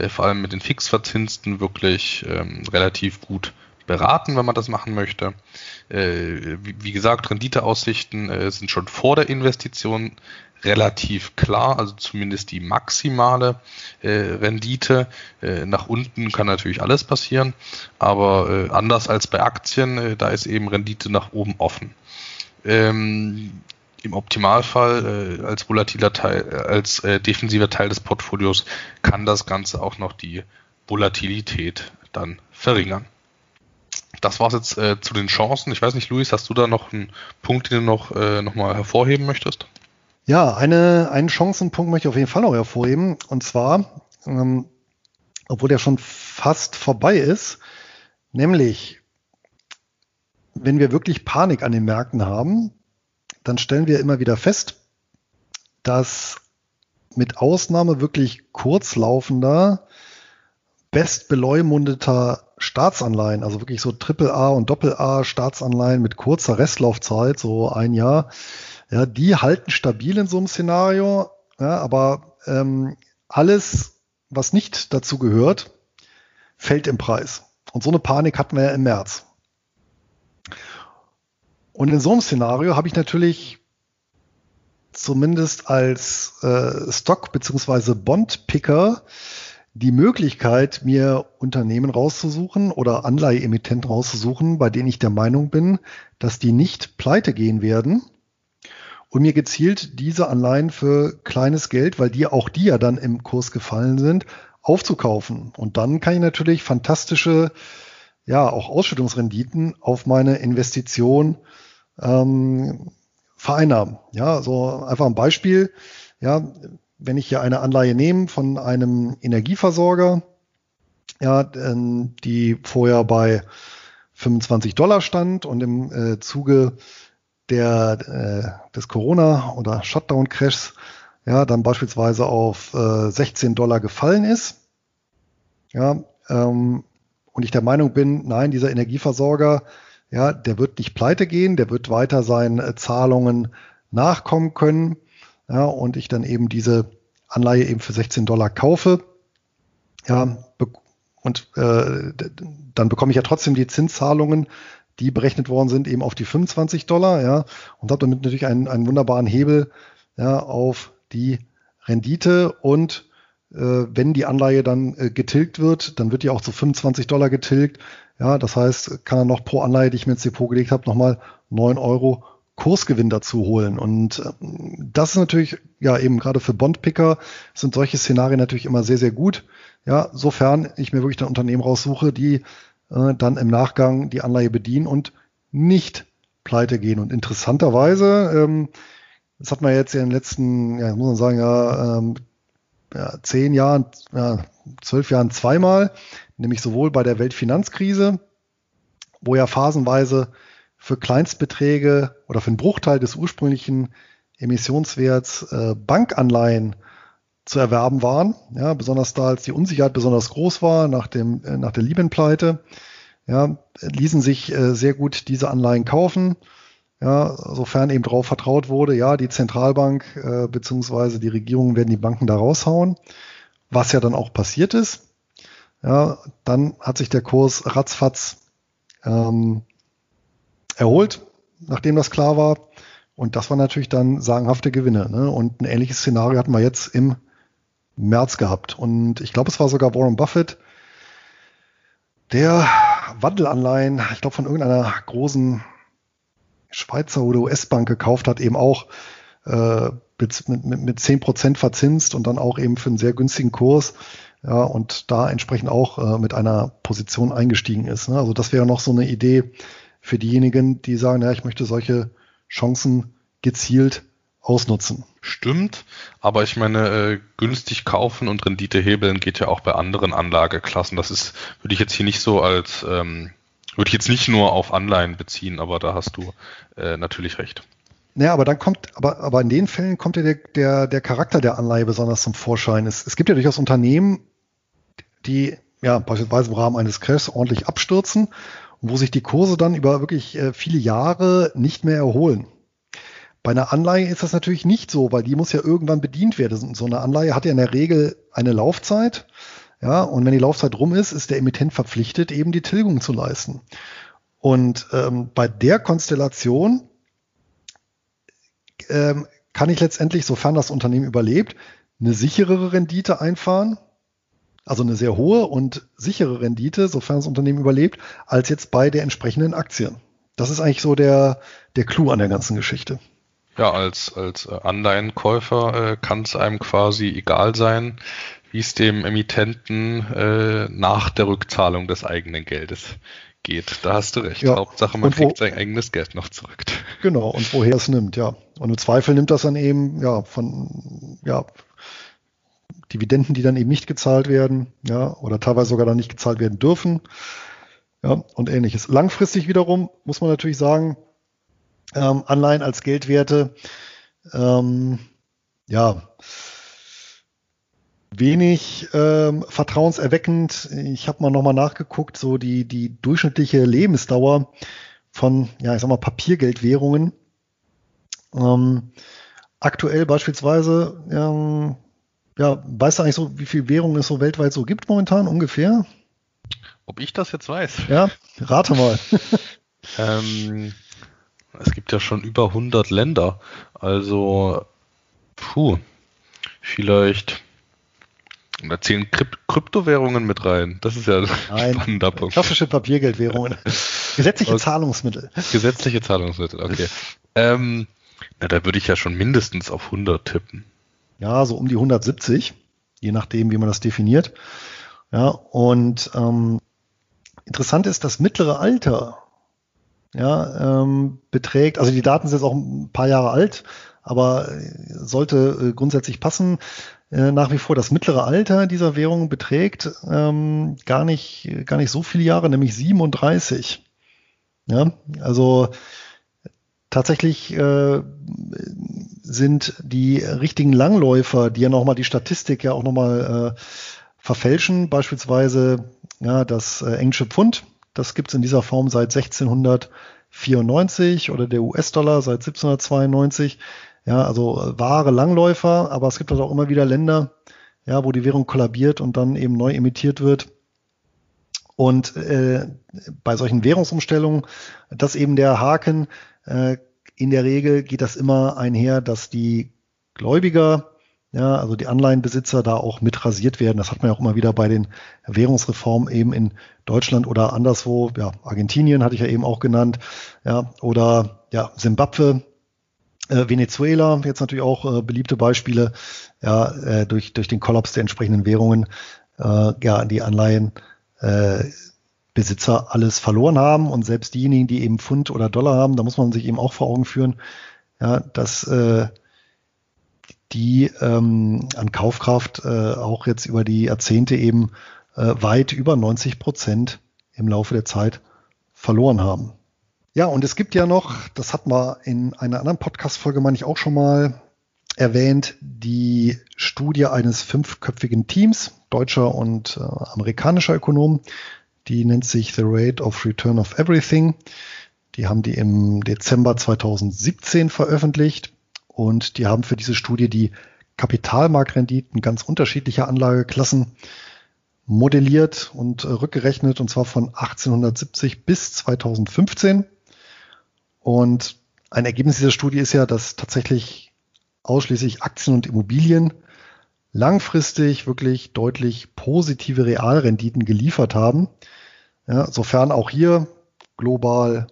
vor allem mit den Fixverzinsten, wirklich relativ gut beraten, wenn man das machen möchte. Wie gesagt, Renditeaussichten sind schon vor der Investition relativ klar, also zumindest die maximale Rendite. Nach unten kann natürlich alles passieren, aber anders als bei Aktien, da ist eben Rendite nach oben offen. Im Optimalfall als volatiler Teil, als defensiver Teil des Portfolios kann das Ganze auch noch die Volatilität dann verringern. Das war's jetzt zu den Chancen. Ich weiß nicht, Luis, hast du da noch einen Punkt, den du noch mal hervorheben möchtest? Ja, einen Chancenpunkt möchte ich auf jeden Fall noch hervorheben. Und zwar, obwohl der schon fast vorbei ist, nämlich wenn wir wirklich Panik an den Märkten haben, dann stellen wir immer wieder fest, dass mit Ausnahme wirklich kurzlaufender, bestbeleumundeter Staatsanleihen, also wirklich so AAA und AA Staatsanleihen mit kurzer Restlaufzeit, so ein Jahr, ja, die halten stabil in so einem Szenario. Ja, aber alles, was nicht dazu gehört, fällt im Preis. Und so eine Panik hatten wir ja im März. Und in so einem Szenario habe ich natürlich zumindest als Stock- bzw. Bond-Picker die Möglichkeit, mir Unternehmen rauszusuchen oder Anleiheemittenten rauszusuchen, bei denen ich der Meinung bin, dass die nicht pleite gehen werden, und mir gezielt diese Anleihen für kleines Geld, weil die ja dann im Kurs gefallen sind, aufzukaufen. Und dann kann ich natürlich fantastische, ja, auch Ausschüttungsrenditen auf meine Investition vereinnahmen. Ja, so einfach ein Beispiel. Ja, wenn ich hier eine Anleihe nehme von einem Energieversorger, ja, die vorher bei $25 stand und im Zuge des Corona- oder Shutdown-Crashs, ja, dann beispielsweise auf $16 gefallen ist. Ja, und ich der Meinung bin, nein, dieser Energieversorger, ja, der wird nicht pleite gehen, der wird weiter seinen Zahlungen nachkommen können. Ja, und ich dann eben diese Anleihe eben für $16 kaufe. Ja, und dann bekomme ich ja trotzdem die Zinszahlungen, die berechnet worden sind, eben auf die $25. Ja, und habe damit natürlich einen wunderbaren Hebel, ja, auf die Rendite. Und wenn die Anleihe dann getilgt wird, dann wird die auch zu $25 getilgt. Ja, das heißt, kann er noch pro Anleihe, die ich mir ins Depot gelegt habe, nochmal €9 Kursgewinn dazu holen. Und das ist natürlich, ja, eben gerade für Bondpicker sind solche Szenarien natürlich immer sehr, sehr gut. Ja, sofern ich mir wirklich ein Unternehmen raussuche, die dann im Nachgang die Anleihe bedienen und nicht pleite gehen. Und interessanterweise, das hat man jetzt in den letzten, ja, muss man sagen, ja, 10 Jahren, ja, 12 Jahren zweimal, nämlich sowohl bei der Weltfinanzkrise, wo ja phasenweise für Kleinstbeträge oder für einen Bruchteil des ursprünglichen Emissionswerts Bankanleihen zu erwerben waren, ja, besonders da, als die Unsicherheit besonders groß war nach der Lehman-Pleite, ja, ließen sich sehr gut diese Anleihen kaufen, ja, sofern eben darauf vertraut wurde, ja, die Zentralbank bzw. die Regierung werden die Banken da raushauen, was ja dann auch passiert ist. Ja, dann hat sich der Kurs ratzfatz erholt, nachdem das klar war, und das waren natürlich dann sagenhafte Gewinne, ne? Und ein ähnliches Szenario hatten wir jetzt im März gehabt, und ich glaube, es war sogar Warren Buffett, der Wandelanleihen, ich glaube, von irgendeiner großen Schweizer oder US-Bank gekauft hat, eben auch mit 10% verzinst und dann auch eben für einen sehr günstigen Kurs, ja, und da entsprechend auch mit einer Position eingestiegen ist, ne? Also das wäre noch so eine Idee für diejenigen, die sagen, ja, ich möchte solche Chancen gezielt ausnutzen. Stimmt, aber ich meine, günstig kaufen und Rendite hebeln geht ja auch bei anderen Anlageklassen. Das ist, würde ich jetzt hier nicht so als, würde ich jetzt nicht nur auf Anleihen beziehen, aber da hast du natürlich recht. Naja, aber dann kommt, aber in den Fällen kommt ja der Charakter der Anleihe besonders zum Vorschein. Es gibt ja durchaus Unternehmen, die ja beispielsweise im Rahmen eines Crashs ordentlich abstürzen und wo sich die Kurse dann über wirklich viele Jahre nicht mehr erholen. Bei einer Anleihe ist das natürlich nicht so, weil die muss ja irgendwann bedient werden. So eine Anleihe hat ja in der Regel eine Laufzeit, ja, und wenn die Laufzeit rum ist, ist der Emittent verpflichtet, eben die Tilgung zu leisten. Und bei der Konstellation kann ich letztendlich, sofern das Unternehmen überlebt, eine sicherere Rendite einfahren, also eine sehr hohe und sichere Rendite, sofern das Unternehmen überlebt, als jetzt bei der entsprechenden Aktie. Das ist eigentlich so der Clou an der ganzen Geschichte. Ja, als Anleihenkäufer kann es einem quasi egal sein, wie es dem Emittenten nach der Rückzahlung des eigenen Geldes geht. Da hast du recht. Ja. Hauptsache, man kriegt sein eigenes Geld noch zurück. Genau, und woher es nimmt, ja. Und im Zweifel nimmt das dann eben von Dividenden, die dann eben nicht gezahlt werden, ja, oder teilweise sogar dann nicht gezahlt werden dürfen, ja, und Ähnliches. Langfristig wiederum muss man natürlich sagen, Anleihen als Geldwerte, wenig vertrauenserweckend. Ich habe mal nochmal nachgeguckt, so die durchschnittliche Lebensdauer von, ja, ich sag mal, Papiergeldwährungen. Aktuell beispielsweise, weißt du eigentlich so, wie viel Währungen es so weltweit so gibt momentan ungefähr? Ob ich das jetzt weiß? Ja, rate mal. Es gibt ja schon über 100 Länder, also vielleicht, da zählen Kryptowährungen mit rein. Das ist ja ein spannender Punkt. Klassische Papiergeldwährungen. Gesetzliche Zahlungsmittel. Gesetzliche Zahlungsmittel, okay. Da würde ich ja schon mindestens auf 100 tippen. Ja, so um die 170, je nachdem, wie man das definiert. Ja, und interessant ist, das mittlere Alter beträgt, also die Daten sind jetzt auch ein paar Jahre alt, aber sollte grundsätzlich passen. Nach wie vor das mittlere Alter dieser Währung beträgt gar nicht so viele Jahre, nämlich 37. Ja, also tatsächlich sind die richtigen Langläufer, die ja nochmal die Statistik ja auch nochmal verfälschen, beispielsweise ja das englische Pfund. Das gibt es in dieser Form seit 1694 oder der US-Dollar seit 1792. Ja, also wahre Langläufer, aber es gibt halt auch immer wieder Länder, ja, wo die Währung kollabiert und dann eben neu emittiert wird. Und bei solchen Währungsumstellungen, das eben der Haken, in der Regel geht das immer einher, dass die Gläubiger, ja, also die Anleihenbesitzer da auch mit rasiert werden. Das hat man ja auch immer wieder bei den Währungsreformen eben in Deutschland oder anderswo. Ja, Argentinien hatte ich ja eben auch genannt. Ja, oder ja, Simbabwe, Venezuela, jetzt natürlich auch beliebte Beispiele. Ja, durch den Kollaps der entsprechenden Währungen, die Anleihenbesitzer alles verloren haben. Und selbst diejenigen, die eben Pfund oder Dollar haben, da muss man sich eben auch vor Augen führen, ja, dass die an Kaufkraft auch jetzt über die Jahrzehnte eben weit über 90% im Laufe der Zeit verloren haben. Ja, und es gibt ja noch, das hat man in einer anderen Podcast-Folge, meine ich, auch schon mal erwähnt, die Studie eines 5-köpfigen Teams deutscher und amerikanischer Ökonomen. Die nennt sich The Rate of Return of Everything. Die haben die im Dezember 2017 veröffentlicht. Und die haben für diese Studie die Kapitalmarktrenditen ganz unterschiedlicher Anlageklassen modelliert und rückgerechnet, und zwar von 1870 bis 2015. Und ein Ergebnis dieser Studie ist ja, dass tatsächlich ausschließlich Aktien und Immobilien langfristig wirklich deutlich positive Realrenditen geliefert haben, ja, sofern auch hier global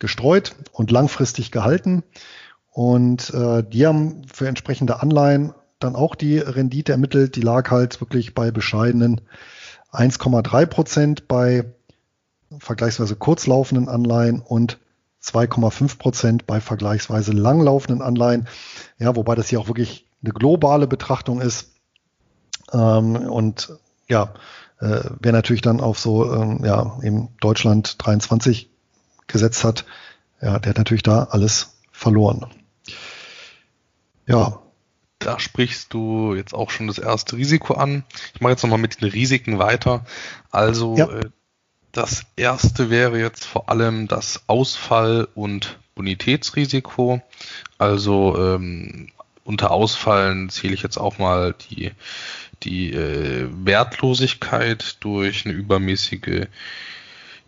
gestreut und langfristig gehalten. Und die haben für entsprechende Anleihen dann auch die Rendite ermittelt. Die lag halt wirklich bei bescheidenen 1,3%, bei vergleichsweise kurzlaufenden Anleihen und 2,5% bei vergleichsweise langlaufenden Anleihen. Ja, wobei das hier auch wirklich eine globale Betrachtung ist. Und ja, wer natürlich dann auf so ja, eben Deutschland 23 gesetzt hat, ja, der hat natürlich da alles verloren. Ja. Da sprichst du jetzt auch schon das erste Risiko an. Ich mache jetzt nochmal mit den Risiken weiter. Also ja. Das erste wäre jetzt vor allem das Ausfall- und Bonitätsrisiko. Also unter Ausfallen zähle ich jetzt auch mal die Wertlosigkeit durch eine übermäßige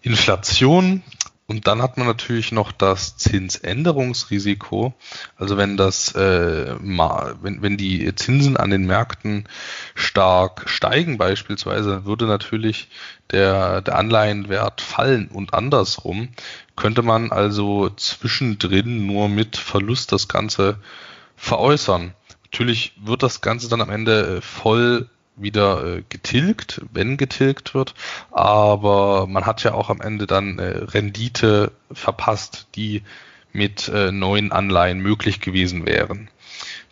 Inflation. Und dann hat man natürlich noch das Zinsänderungsrisiko. Also wenn das, wenn die Zinsen an den Märkten stark steigen beispielsweise, würde natürlich der Anleihenwert fallen und andersrum. Könnte man also zwischendrin nur mit Verlust das Ganze veräußern. Natürlich wird das Ganze dann am Ende voll wieder getilgt, wenn getilgt wird, aber man hat ja auch am Ende dann Rendite verpasst, die mit neuen Anleihen möglich gewesen wären.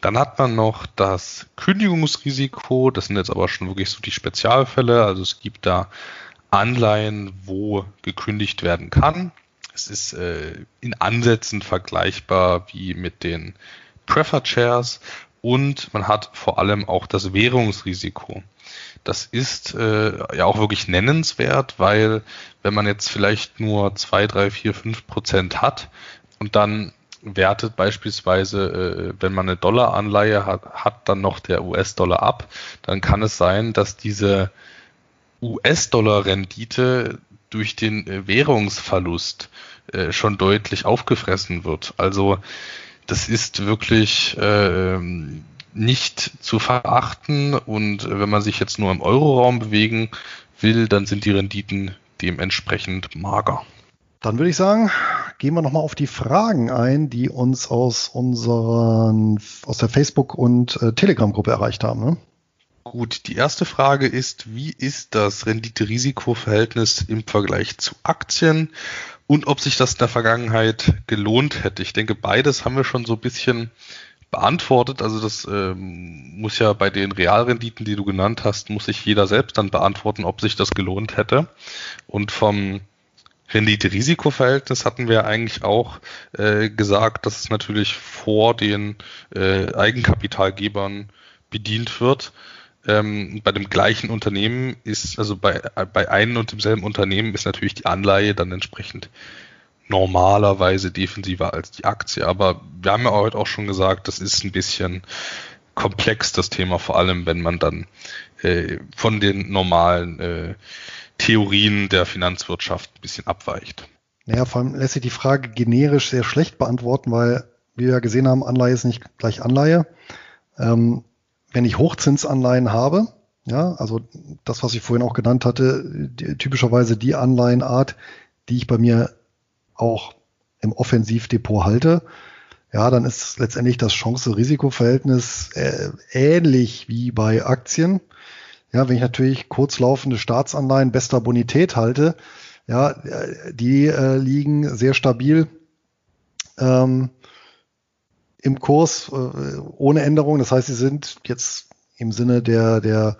Dann hat man noch das Kündigungsrisiko, das sind jetzt aber schon wirklich so die Spezialfälle, also es gibt da Anleihen, wo gekündigt werden kann. Es ist in Ansätzen vergleichbar wie mit den Preferred Shares. Und man hat vor allem auch das Währungsrisiko. Das ist ja auch wirklich nennenswert, weil wenn man jetzt vielleicht nur 2, 3, 4, 5% hat und dann wertet beispielsweise, wenn man eine Dollaranleihe hat dann noch der US-Dollar ab, dann kann es sein, dass diese US-Dollar-Rendite durch den Währungsverlust schon deutlich aufgefressen wird. Also das ist wirklich nicht zu verachten und wenn man sich jetzt nur im Euroraum bewegen will, dann sind die Renditen dementsprechend mager. Dann würde ich sagen, gehen wir nochmal auf die Fragen ein, die uns aus der Facebook- und Telegram-Gruppe erreicht haben. Ne? Gut, die erste Frage ist, wie ist das Rendite-Risiko-Verhältnis im Vergleich zu Aktien? Und ob sich das in der Vergangenheit gelohnt hätte. Ich denke, beides haben wir schon so ein bisschen beantwortet. Also das muss ja bei den Realrenditen, die du genannt hast, muss sich jeder selbst dann beantworten, ob sich das gelohnt hätte. Und vom Rendite-Risiko-Verhältnis hatten wir eigentlich auch gesagt, dass es natürlich vor den Eigenkapitalgebern bedient wird. Bei dem gleichen Unternehmen ist, also bei einem und demselben Unternehmen ist natürlich die Anleihe dann entsprechend normalerweise defensiver als die Aktie. Aber wir haben ja heute auch schon gesagt, das ist ein bisschen komplex, das Thema, vor allem wenn man dann von den normalen Theorien der Finanzwirtschaft ein bisschen abweicht. Naja, vor allem lässt sich die Frage generisch sehr schlecht beantworten, weil, wie wir ja gesehen haben, Anleihe ist nicht gleich Anleihe. Wenn ich Hochzinsanleihen habe, ja, also das, was ich vorhin auch genannt hatte, typischerweise die Anleihenart, die ich bei mir auch im Offensivdepot halte, ja, dann ist letztendlich das Chance-Risiko-Verhältnis ähnlich wie bei Aktien. Ja, wenn ich natürlich kurzlaufende Staatsanleihen bester Bonität halte, ja, die liegen sehr stabil im Kurs ohne Änderung. Das heißt, sie sind jetzt im Sinne der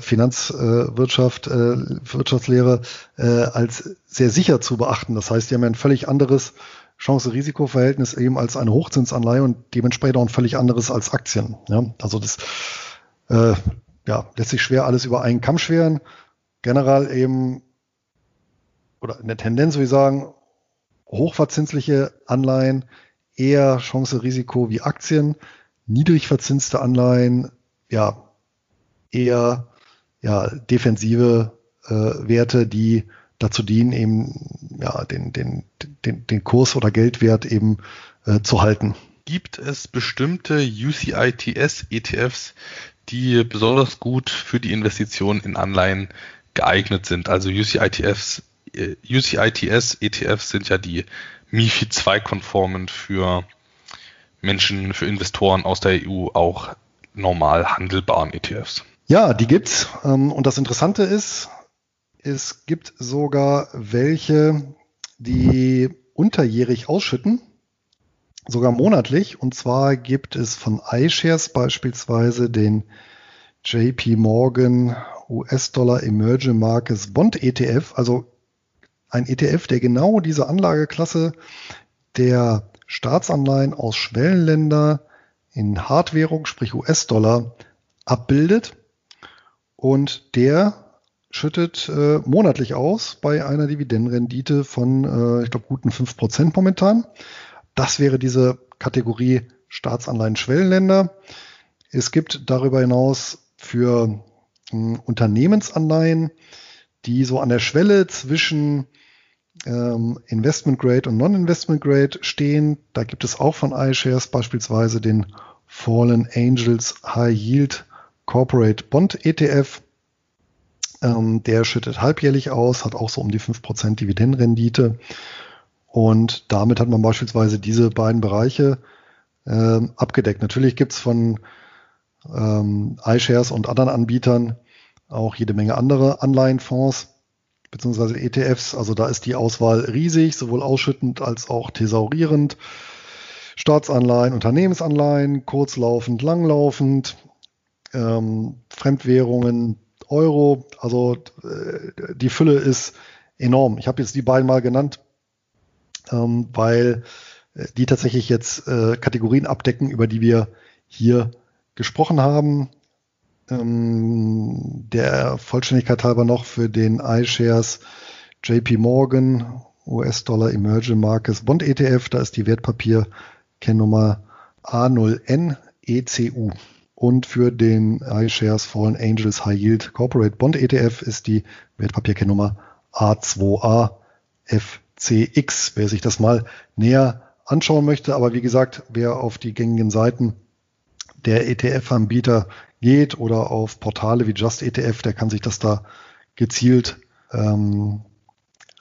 Finanzwirtschaft, Wirtschaftslehre als sehr sicher zu beachten. Das heißt, die haben ein völlig anderes Chance-Risiko-Verhältnis eben als eine Hochzinsanleihe und dementsprechend auch ein völlig anderes als Aktien. Ja? Also das ja, lässt sich schwer alles über einen Kamm scheren. Generell eben, oder in der Tendenz würde ich sagen, hochverzinsliche Anleihen eher Chance-Risiko wie Aktien, niedrig verzinste Anleihen, ja, eher ja, defensive Werte, die dazu dienen, eben ja, den Kurs oder Geldwert eben zu halten. Gibt es bestimmte UCITS-ETFs, die besonders gut für die Investition in Anleihen geeignet sind? Also UCITS-ETFs sind ja die MiFID II-konformen für Menschen, für Investoren aus der EU auch normal handelbaren ETFs. Ja, die gibt's. Und das Interessante ist, Es gibt sogar welche, die unterjährig ausschütten, sogar monatlich. Und zwar gibt es von iShares beispielsweise den JP Morgan US Dollar Emerging Markets Bond ETF, also ein ETF, der genau diese Anlageklasse der Staatsanleihen aus Schwellenländern in Hardwährung, sprich US-Dollar, abbildet. Und der schüttet monatlich aus bei einer Dividendenrendite von, ich glaube, guten 5% momentan. Das wäre diese Kategorie Staatsanleihen Schwellenländer. Es gibt darüber hinaus für Unternehmensanleihen, die so an der Schwelle zwischen Investment Grade und Non-Investment Grade stehen. Da gibt es auch von iShares beispielsweise den Fallen Angels High Yield Corporate Bond ETF. Der schüttet halbjährlich aus, hat auch so um die 5% Dividendenrendite. Und damit hat man beispielsweise diese beiden Bereiche abgedeckt. Natürlich gibt es von iShares und anderen Anbietern auch jede Menge andere Anleihenfonds beziehungsweise ETFs, also da ist die Auswahl riesig, sowohl ausschüttend als auch thesaurierend. Staatsanleihen, Unternehmensanleihen, kurzlaufend, langlaufend, Fremdwährungen, Euro, also die Fülle ist enorm. Ich habe jetzt die beiden mal genannt, weil die tatsächlich jetzt Kategorien abdecken, über die wir hier gesprochen haben. Der Vollständigkeit halber noch für den iShares JP Morgan US Dollar Emerging Markets Bond ETF, da ist die Wertpapierkennnummer A0NECU. Und für den iShares Fallen Angels High Yield Corporate Bond ETF ist die Wertpapierkennnummer A2AFCX, wer sich das mal näher anschauen möchte. Aber wie gesagt, wer auf die gängigen Seiten der ETF-Anbieter geht oder auf Portale wie JustETF, der kann sich das da gezielt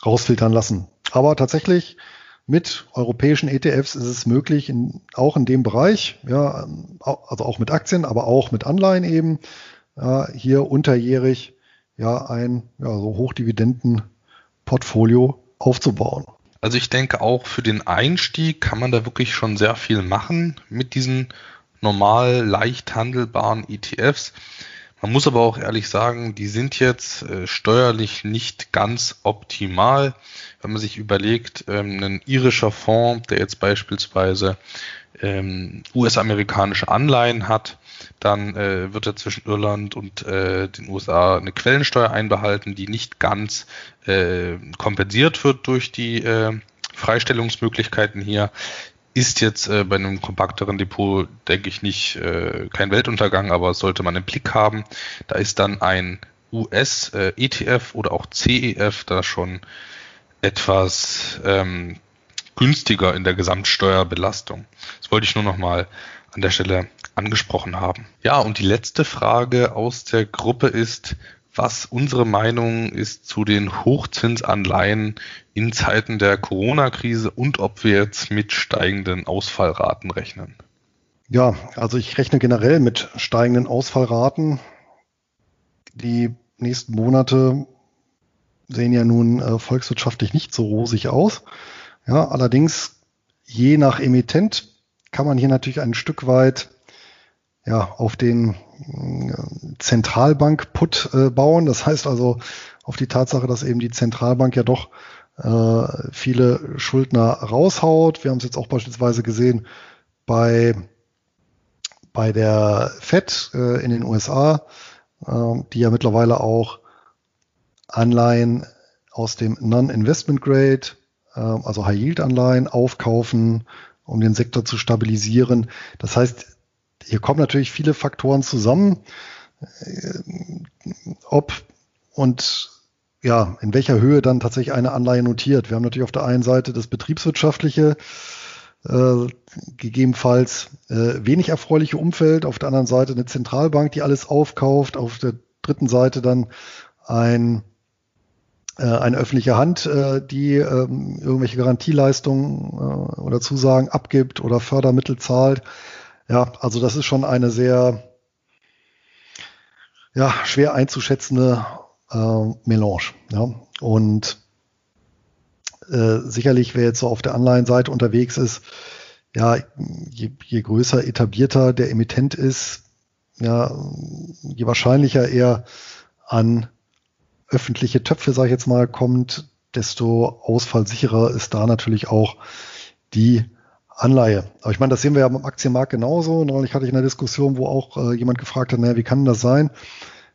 rausfiltern lassen. Aber tatsächlich mit europäischen ETFs ist es möglich, auch in dem Bereich, ja, also auch mit Aktien, aber auch mit Anleihen eben, hier unterjährig ja ein so Hochdividenden-Portfolio aufzubauen. Also ich denke auch für den Einstieg kann man da wirklich schon sehr viel machen mit diesen normal leicht handelbaren ETFs. Man muss aber auch ehrlich sagen, die sind jetzt steuerlich nicht ganz optimal. Wenn man sich überlegt, ein irischer Fonds, der jetzt beispielsweise US-amerikanische Anleihen hat, dann wird er zwischen Irland und den USA eine Quellensteuer einbehalten, die nicht ganz kompensiert wird durch die Freistellungsmöglichkeiten hier. Ist jetzt bei einem kompakteren Depot, denke ich, nicht kein Weltuntergang, aber sollte man im Blick haben. Da ist dann ein US-ETF oder auch CEF da schon etwas günstiger in der Gesamtsteuerbelastung. Das wollte ich nur noch mal an der Stelle angesprochen haben. Ja, und die letzte Frage aus der Gruppe ist, was unsere Meinung ist zu den Hochzinsanleihen in Zeiten der Corona-Krise und ob wir jetzt mit steigenden Ausfallraten rechnen. Ja, also ich rechne generell mit steigenden Ausfallraten. Die nächsten Monate sehen ja nun volkswirtschaftlich nicht so rosig aus. Ja, allerdings, je nach Emittent kann man hier natürlich ein Stück weit auf den Zentralbank-Put bauen. Das heißt also auf die Tatsache, dass eben die Zentralbank ja doch viele Schuldner raushaut. Wir haben es jetzt auch beispielsweise gesehen bei der Fed in den USA, die ja mittlerweile auch Anleihen aus dem Non-Investment Grade, also High-Yield-Anleihen, aufkaufen, um den Sektor zu stabilisieren. Das heißt, hier kommen natürlich viele Faktoren zusammen, ob und in welcher Höhe dann tatsächlich eine Anleihe notiert. Wir haben natürlich auf der einen Seite das betriebswirtschaftliche, gegebenenfalls wenig erfreuliche Umfeld, auf der anderen Seite eine Zentralbank, die alles aufkauft, auf der dritten Seite dann eine öffentliche Hand, die irgendwelche Garantieleistungen oder Zusagen abgibt oder Fördermittel zahlt. Ja, also das ist schon eine sehr schwer einzuschätzende Melange. Ja? Und sicherlich, wer jetzt so auf der Anleihenseite unterwegs ist, ja, je größer, etablierter der Emittent ist, ja, je wahrscheinlicher er an öffentliche Töpfe, sage ich jetzt mal, kommt, desto ausfallsicherer ist da natürlich auch die Anleihe. Aber ich meine, das sehen wir ja beim Aktienmarkt genauso. Neulich hatte ich eine Diskussion, wo auch jemand gefragt hat, naja, wie kann das sein?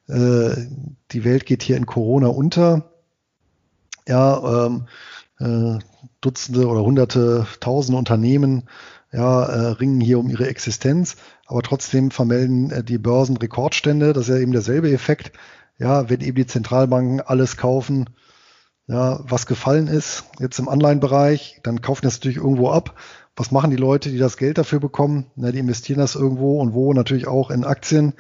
Die Welt geht hier in Corona unter. Ja, Dutzende oder Hunderte, Tausende Unternehmen, ja, ringen hier um ihre Existenz, aber trotzdem vermelden die Börsen Rekordstände. Das ist ja eben derselbe Effekt. Ja, wenn eben die Zentralbanken alles kaufen, ja, was gefallen ist, jetzt im Anleihenbereich, dann kaufen das natürlich irgendwo ab. Was machen die Leute, die das Geld dafür bekommen? Na, die investieren das irgendwo und wo, natürlich auch in Aktien,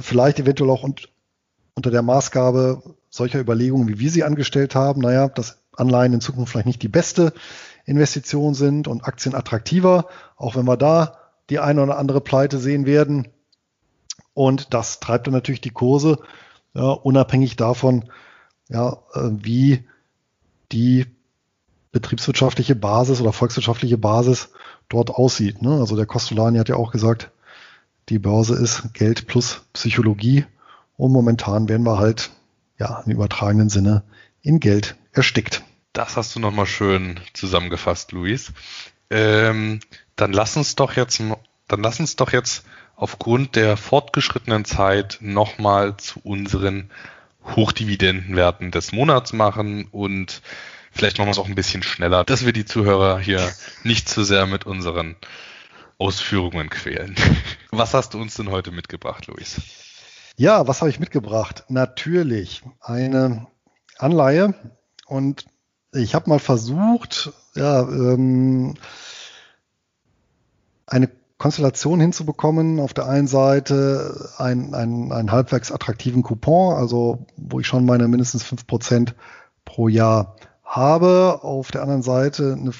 vielleicht eventuell auch unter der Maßgabe solcher Überlegungen, wie wir sie angestellt haben. Naja, dass Anleihen in Zukunft vielleicht nicht die beste Investition sind und Aktien attraktiver, auch wenn wir da die eine oder andere Pleite sehen werden. Und das treibt dann natürlich die Kurse, ja, unabhängig davon, ja, wie die betriebswirtschaftliche Basis oder volkswirtschaftliche Basis dort aussieht. Ne? Also der Costolani hat ja auch gesagt, die Börse ist Geld plus Psychologie, und momentan werden wir halt, ja, im übertragenen Sinne in Geld erstickt. Das hast du nochmal schön zusammengefasst, Luis. Dann lass uns doch jetzt aufgrund der fortgeschrittenen Zeit nochmal zu unseren Hochdividendenwerten des Monats machen, und vielleicht machen wir es auch ein bisschen schneller, dass wir die Zuhörer hier nicht zu sehr mit unseren Ausführungen quälen. Was hast du uns denn heute mitgebracht, Luis? Ja, was habe ich mitgebracht? Natürlich eine Anleihe, und ich habe mal versucht, ja, eine Konstellation hinzubekommen. Auf der einen Seite einen halbwegs attraktiven Coupon, also wo ich schon meine mindestens 5% pro Jahr habe. Auf der anderen Seite eine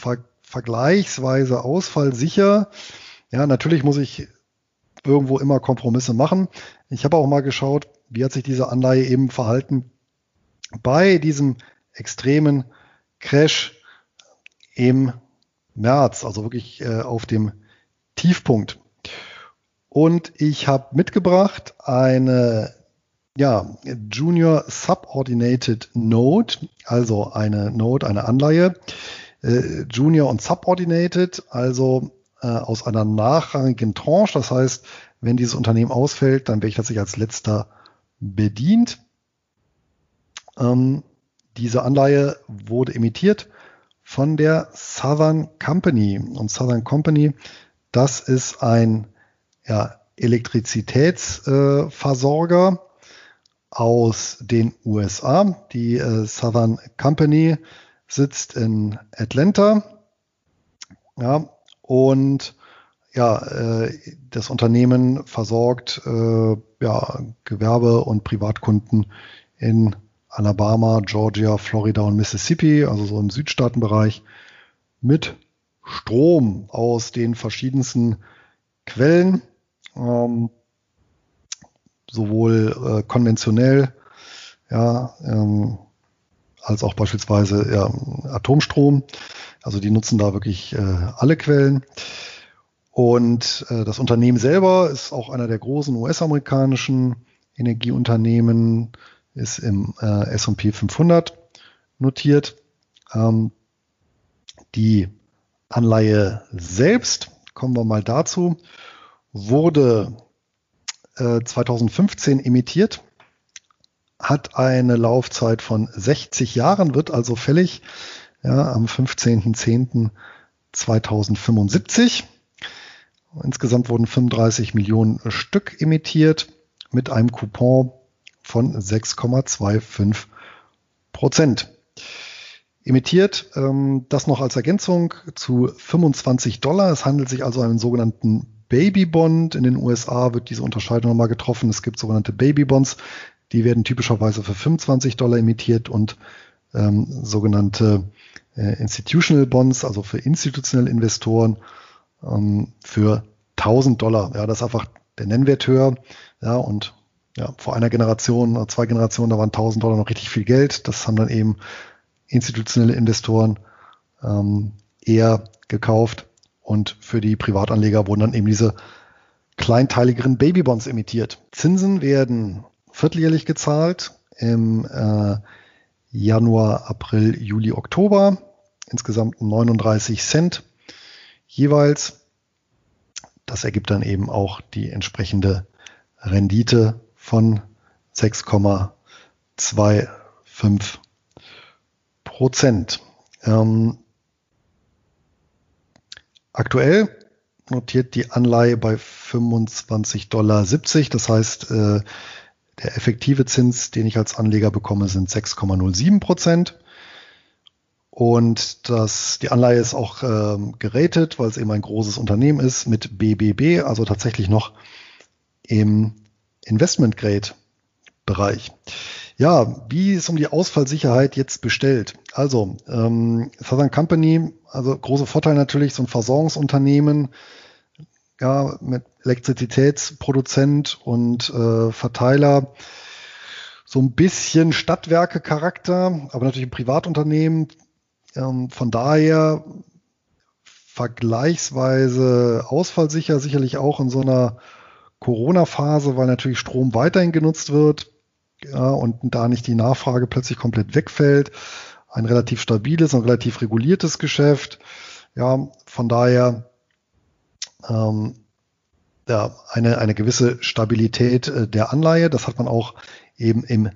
vergleichsweise ausfallsicher. Ja, natürlich muss ich irgendwo immer Kompromisse machen. Ich habe auch mal geschaut, wie hat sich diese Anleihe eben verhalten bei diesem extremen Crash im März, also wirklich auf dem Tiefpunkt. Und ich habe mitgebracht eine, ja, Junior Subordinated Note, also eine Note, eine Anleihe. Junior und Subordinated, also aus einer nachrangigen Tranche. Das heißt, wenn dieses Unternehmen ausfällt, dann wäre ich tatsächlich als letzter bedient. Diese Anleihe wurde emittiert von der Southern Company. Und Southern Company, das ist ein, ja, Elektrizitätsversorger aus den USA. Die Southern Company sitzt in Atlanta. Ja, und ja, das Unternehmen versorgt ja, Gewerbe und Privatkunden in Alabama, Georgia, Florida und Mississippi, also so im Südstaatenbereich, mit Strom aus den verschiedensten Quellen, sowohl konventionell, ja, als auch beispielsweise, ja, Atomstrom. Also die nutzen da wirklich alle Quellen. Und das Unternehmen selber ist auch einer der großen US-amerikanischen Energieunternehmen, ist im S&P 500 notiert. Die Anleihe selbst, kommen wir mal dazu, wurde 2015 emittiert, hat eine Laufzeit von 60 Jahren, wird also fällig, ja, am 15.10.2075. Insgesamt wurden 35 Millionen Stück emittiert mit einem Coupon von 6,25%. Emittiert, das noch als Ergänzung, zu $25. Es handelt sich also um einen sogenannten Babybond. In den USA wird diese Unterscheidung nochmal getroffen. Es gibt sogenannte Babybonds, die werden typischerweise für $25 emittiert, und sogenannte Institutional Bonds, also für institutionelle Investoren, für $1.000. Ja, das ist einfach der Nennwert höher, ja, und ja, vor einer Generation oder zwei Generationen, da waren $1.000 noch richtig viel Geld. Das haben dann eben institutionelle Investoren eher gekauft. Und für die Privatanleger wurden dann eben diese kleinteiligeren Babybonds emittiert. Zinsen werden vierteljährlich gezahlt im Januar, April, Juli, Oktober. Insgesamt 39 Cent jeweils. Das ergibt dann eben auch die entsprechende Rendite von 6,25%. Aktuell notiert die Anleihe bei $25,70. Das heißt, der effektive Zins, den ich als Anleger bekomme, sind 6,07%. Und die Anleihe ist auch geratet, weil es eben ein großes Unternehmen ist, mit BBB, also tatsächlich noch im Investment-Grade-Bereich. Ja, wie ist um die Ausfallsicherheit jetzt bestellt? Also Southern Company, also großer Vorteil natürlich, so ein Versorgungsunternehmen, ja, mit Elektrizitätsproduzent und Verteiler, so ein bisschen Stadtwerke-Charakter, aber natürlich ein Privatunternehmen. Von daher vergleichsweise ausfallsicher, sicherlich auch in so einer Corona-Phase, weil natürlich Strom weiterhin genutzt wird, ja, und da nicht die Nachfrage plötzlich komplett wegfällt. Ein relativ stabiles und relativ reguliertes Geschäft. Ja, von daher eine gewisse Stabilität der Anleihe. Das hat man auch eben im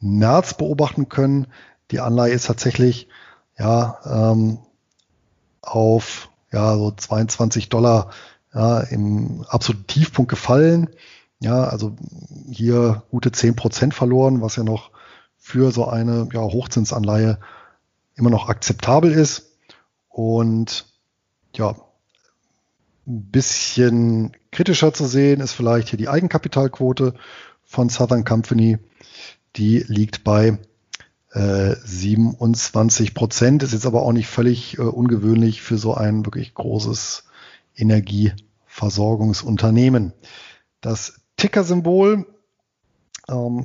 März beobachten können. Die Anleihe ist tatsächlich auf so $22 im absoluten Tiefpunkt gefallen. Ja, also hier gute 10% verloren, was ja noch für so eine Hochzinsanleihe immer noch akzeptabel ist. Und ja, ein bisschen kritischer zu sehen ist vielleicht hier die Eigenkapitalquote von Southern Company. Die liegt bei 27%, ist jetzt aber auch nicht völlig ungewöhnlich für so ein wirklich großes Energieversorgungsunternehmen. Das Ticker-Symbol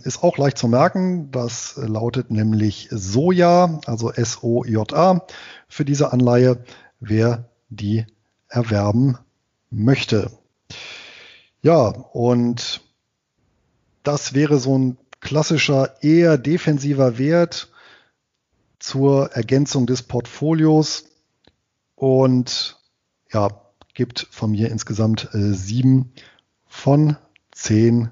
ist auch leicht zu merken. Das lautet nämlich SOJA, also S-O-J-A, für diese Anleihe, wer die erwerben möchte. Ja, und das wäre so ein klassischer, eher defensiver Wert zur Ergänzung des Portfolios und ja, gibt von mir insgesamt 7 von 10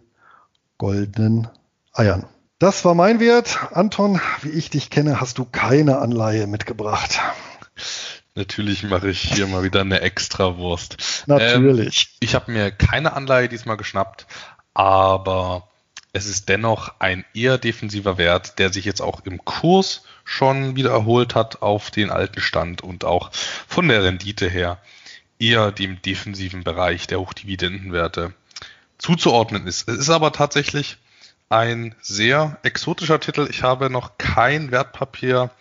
goldenen Eiern. Das war mein Wert. Anton, wie ich dich kenne, hast du keine Anleihe mitgebracht. Natürlich mache ich hier mal wieder eine Extrawurst. Natürlich. Ich habe mir keine Anleihe diesmal geschnappt, aber es ist dennoch ein eher defensiver Wert, der sich jetzt auch im Kurs schon wieder erholt hat auf den alten Stand und auch von der Rendite her eher dem defensiven Bereich der Hochdividendenwerte zuzuordnen ist. Es ist aber tatsächlich ein sehr exotischer Titel. Ich habe noch kein Wertpapier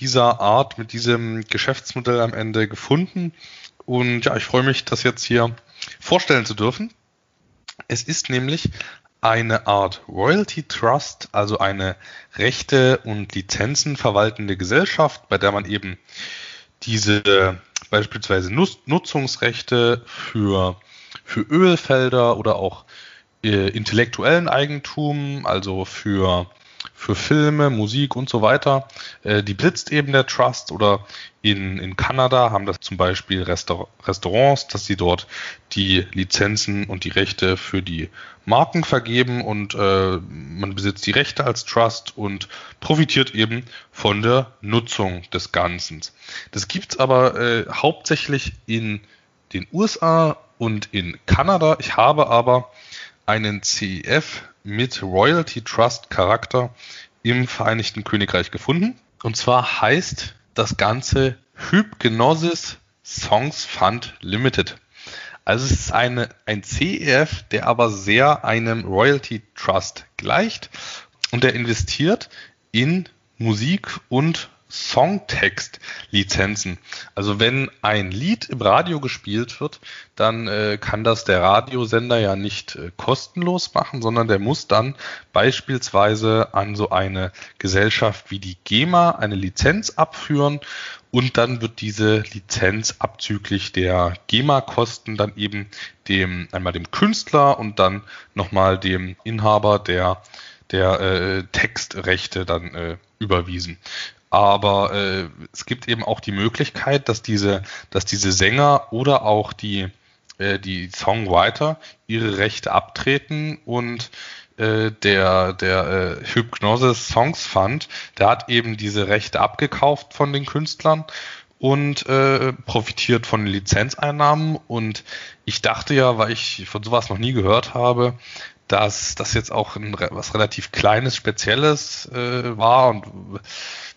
dieser Art mit diesem Geschäftsmodell am Ende gefunden. Und ja, ich freue mich, das jetzt hier vorstellen zu dürfen. Es ist nämlich eine Art Royalty Trust, also eine Rechte und Lizenzen verwaltende Gesellschaft, bei der man eben diese beispielsweise Nutzungsrechte für Ölfelder oder auch intellektuellen Eigentum, also für Filme, Musik und so weiter, die besitzt eben der Trust, oder in Kanada haben das zum Beispiel Restaurants, dass sie dort die Lizenzen und die Rechte für die Marken vergeben und man besitzt die Rechte als Trust und profitiert eben von der Nutzung des Ganzen. Das gibt's aber hauptsächlich in den USA und in Kanada. Ich habe aber einen CEF mit Royalty Trust Charakter im Vereinigten Königreich gefunden. Und zwar heißt das Ganze Hipgnosis Songs Fund Limited. Also es ist ein CEF, der aber sehr einem Royalty Trust gleicht und der investiert in Musik und Songtextlizenzen. Also wenn ein Lied im Radio gespielt wird, dann kann das der Radiosender ja nicht kostenlos machen, sondern der muss dann beispielsweise an so eine Gesellschaft wie die GEMA eine Lizenz abführen und dann wird diese Lizenz abzüglich der GEMA-Kosten dann eben einmal dem Künstler und dann nochmal dem Inhaber der Textrechte dann überwiesen. Aber es gibt eben auch die Möglichkeit, dass diese Sänger oder auch die Songwriter ihre Rechte abtreten und der Hipgnosis Songs Fund, der hat eben diese Rechte abgekauft von den Künstlern und profitiert von den Lizenzeinnahmen. Und ich dachte ja, weil ich von sowas noch nie gehört habe, dass das jetzt auch was relativ Kleines, Spezielles war und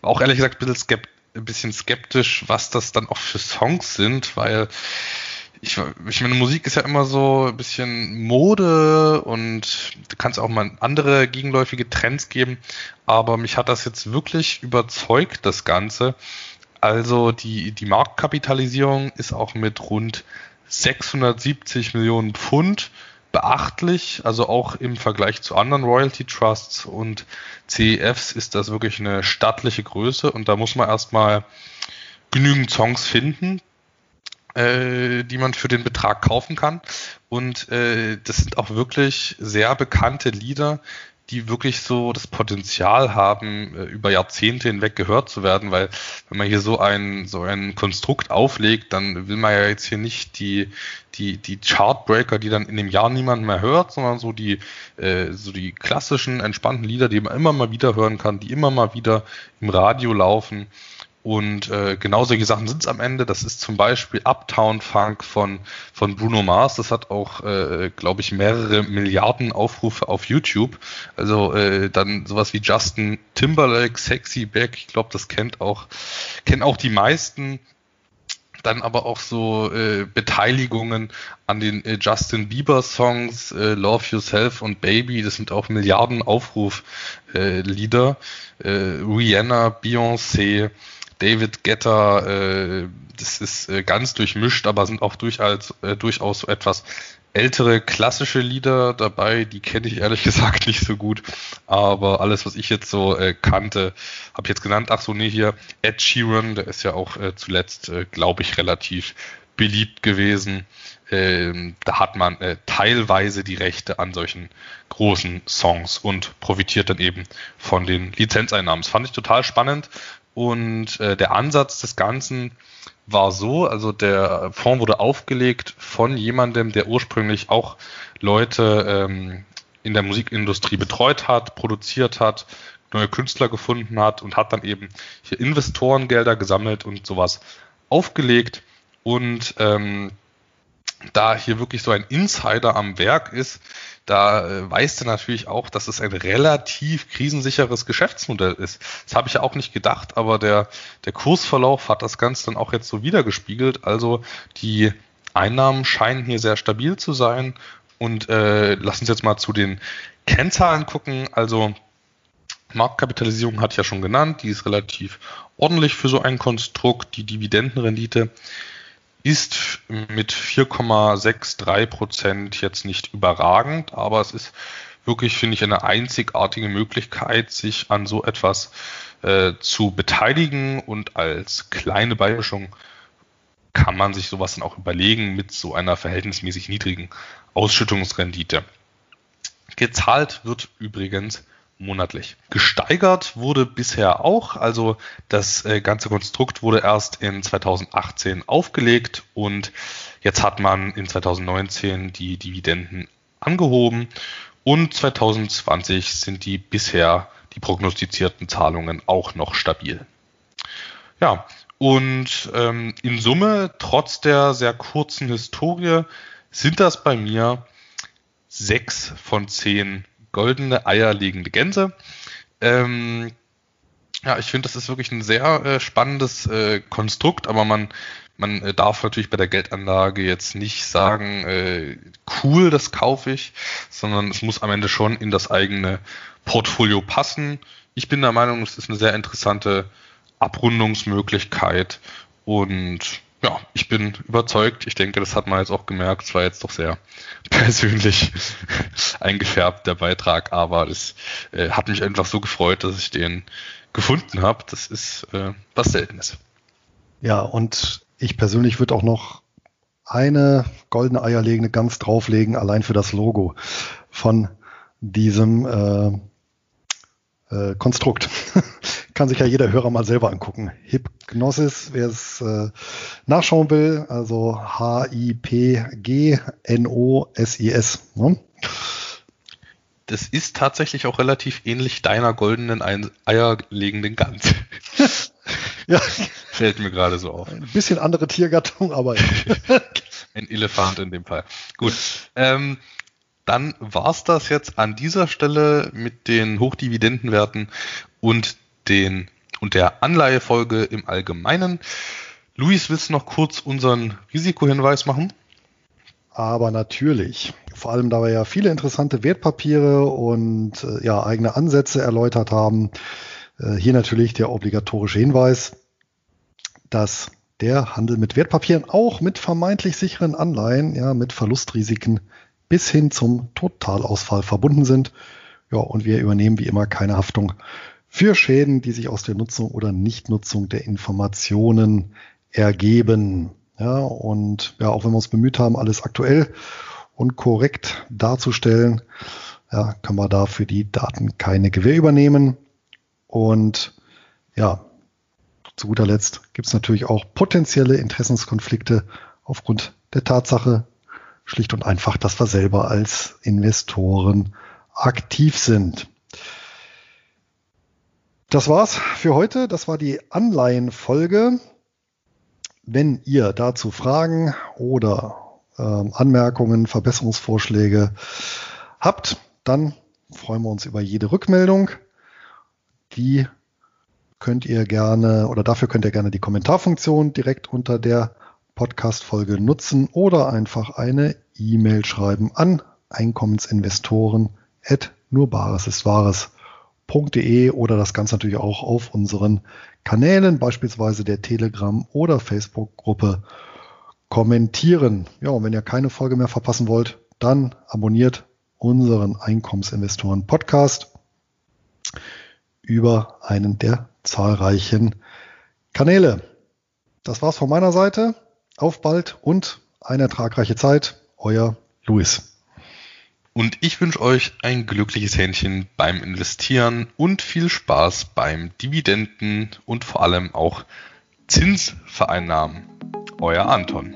auch ehrlich gesagt ein bisschen skeptisch, was das dann auch für Songs sind, weil ich meine, Musik ist ja immer so ein bisschen Mode und da kann es auch mal andere gegenläufige Trends geben, aber mich hat das jetzt wirklich überzeugt, das Ganze. Also die Marktkapitalisierung ist auch mit rund 670 Millionen Pfund beachtlich, also auch im Vergleich zu anderen Royalty Trusts und CEFs ist das wirklich eine stattliche Größe und da muss man erstmal genügend Songs finden, die man für den Betrag kaufen kann und das sind auch wirklich sehr bekannte Lieder, die wirklich so das Potenzial haben, über Jahrzehnte hinweg gehört zu werden, weil wenn man hier so ein Konstrukt auflegt, dann will man ja jetzt hier nicht die Chartbreaker, die dann in dem Jahr niemand mehr hört, sondern so die klassischen, entspannten Lieder, die man immer mal wieder hören kann, die immer mal wieder im Radio laufen. Und genau solche Sachen sind es am Ende. Das ist zum Beispiel Uptown Funk von Bruno Mars. Das hat auch, glaube ich, mehrere Milliarden Aufrufe auf YouTube. Also dann sowas wie Justin Timberlake, Sexy Back. Ich glaube, das kennen auch die meisten. Dann aber auch so Beteiligungen an den Justin Bieber Songs, Love Yourself und Baby, das sind auch Milliarden Aufruflieder. Rihanna, Beyoncé, David Guetta, das ist ganz durchmischt, aber sind auch durchaus so etwas ältere klassische Lieder dabei, die kenne ich ehrlich gesagt nicht so gut, aber alles, was ich jetzt so kannte, habe ich jetzt genannt. Ach so, nee, hier Ed Sheeran, der ist ja auch zuletzt, glaube ich, relativ beliebt gewesen. Da hat man teilweise die Rechte an solchen großen Songs und profitiert dann eben von den Lizenzeinnahmen. Das fand ich total spannend. Und der Ansatz des Ganzen war so, also der Fonds wurde aufgelegt von jemandem, der ursprünglich auch Leute in der Musikindustrie betreut hat, produziert hat, neue Künstler gefunden hat und hat dann eben hier Investorengelder gesammelt und sowas aufgelegt. Und da hier wirklich so ein Insider am Werk ist, da weiß er natürlich auch, dass es ein relativ krisensicheres Geschäftsmodell ist. Das habe ich ja auch nicht gedacht, aber der Kursverlauf hat das Ganze dann auch jetzt so wiedergespiegelt. Also die Einnahmen scheinen hier sehr stabil zu sein. Und lass uns jetzt mal zu den Kennzahlen gucken. Also Marktkapitalisierung hatte ich ja schon genannt, die ist relativ ordentlich für so ein Konstrukt. Die Dividendenrendite ist mit 4,63% jetzt nicht überragend, aber es ist wirklich, finde ich, eine einzigartige Möglichkeit, sich an so etwas zu beteiligen und als kleine Beimischung kann man sich sowas dann auch überlegen mit so einer verhältnismäßig niedrigen Ausschüttungsrendite. Gezahlt wird übrigens monatlich. Gesteigert wurde bisher auch, also das ganze Konstrukt wurde erst in 2018 aufgelegt und jetzt hat man in 2019 die Dividenden angehoben und 2020 sind die bisher die prognostizierten Zahlungen auch noch stabil. Ja, und in Summe, trotz der sehr kurzen Historie, sind das bei mir 6 von 10 goldene Eier legende Gänse. Ja, ich finde, das ist wirklich ein sehr spannendes Konstrukt, aber man darf natürlich bei der Geldanlage jetzt nicht sagen, cool, das kaufe ich, sondern es muss am Ende schon in das eigene Portfolio passen. Ich bin der Meinung, es ist eine sehr interessante Abrundungsmöglichkeit. Und ja, ich bin überzeugt. Ich denke, das hat man jetzt auch gemerkt. Es war jetzt doch sehr persönlich eingefärbt, der Beitrag. Aber es hat mich einfach so gefreut, dass ich den gefunden habe. Das ist was Seltenes. Ja, und ich persönlich würde auch noch eine goldene eierlegende Gans drauflegen, allein für das Logo von diesem Konstrukt. Kann sich ja jeder Hörer mal selber angucken. Hipgnosis, wer es nachschauen will, also H-I-P-G-N-O-S-I-S. Ne? Das ist tatsächlich auch relativ ähnlich deiner goldenen eierlegenden Gans. Ja. Fällt mir gerade so auf. Ein bisschen andere Tiergattung, aber ein Elefant in dem Fall. Gut. Dann war's das jetzt an dieser Stelle mit den Hochdividendenwerten und der Anleihefolge im Allgemeinen. Luis, willst du noch kurz unseren Risikohinweis machen? Aber natürlich. Vor allem, da wir ja viele interessante Wertpapiere und ja, eigene Ansätze erläutert haben, hier natürlich der obligatorische Hinweis, dass der Handel mit Wertpapieren auch mit vermeintlich sicheren Anleihen, ja, mit Verlustrisiken bis hin zum Totalausfall verbunden sind. Ja, und wir übernehmen wie immer keine Haftung für Schäden, die sich aus der Nutzung oder Nichtnutzung der Informationen ergeben. Ja, und ja, auch wenn wir uns bemüht haben, alles aktuell und korrekt darzustellen, ja, können wir da für die Daten keine Gewähr übernehmen. Und ja, zu guter Letzt gibt es natürlich auch potenzielle Interessenskonflikte aufgrund der Tatsache, schlicht und einfach, dass wir selber als Investoren aktiv sind. Das war's für heute. Das war die Anleihenfolge. Wenn ihr dazu Fragen oder Anmerkungen, Verbesserungsvorschläge habt, dann freuen wir uns über jede Rückmeldung. Die könnt ihr gerne, oder dafür könnt ihr gerne die Kommentarfunktion direkt unter der Podcast-Folge nutzen oder einfach eine E-Mail schreiben an einkommensinvestoren@nurbaresistwahres.de oder das Ganze natürlich auch auf unseren Kanälen, beispielsweise der Telegram- oder Facebook-Gruppe, kommentieren. Ja, und wenn ihr keine Folge mehr verpassen wollt, dann abonniert unseren Einkommensinvestoren-Podcast über einen der zahlreichen Kanäle. Das war's von meiner Seite. Auf bald und eine ertragreiche Zeit. Euer Luis. Und ich wünsche euch ein glückliches Händchen beim Investieren und viel Spaß beim Dividenden und vor allem auch Zinsvereinnahmen. Euer Anton.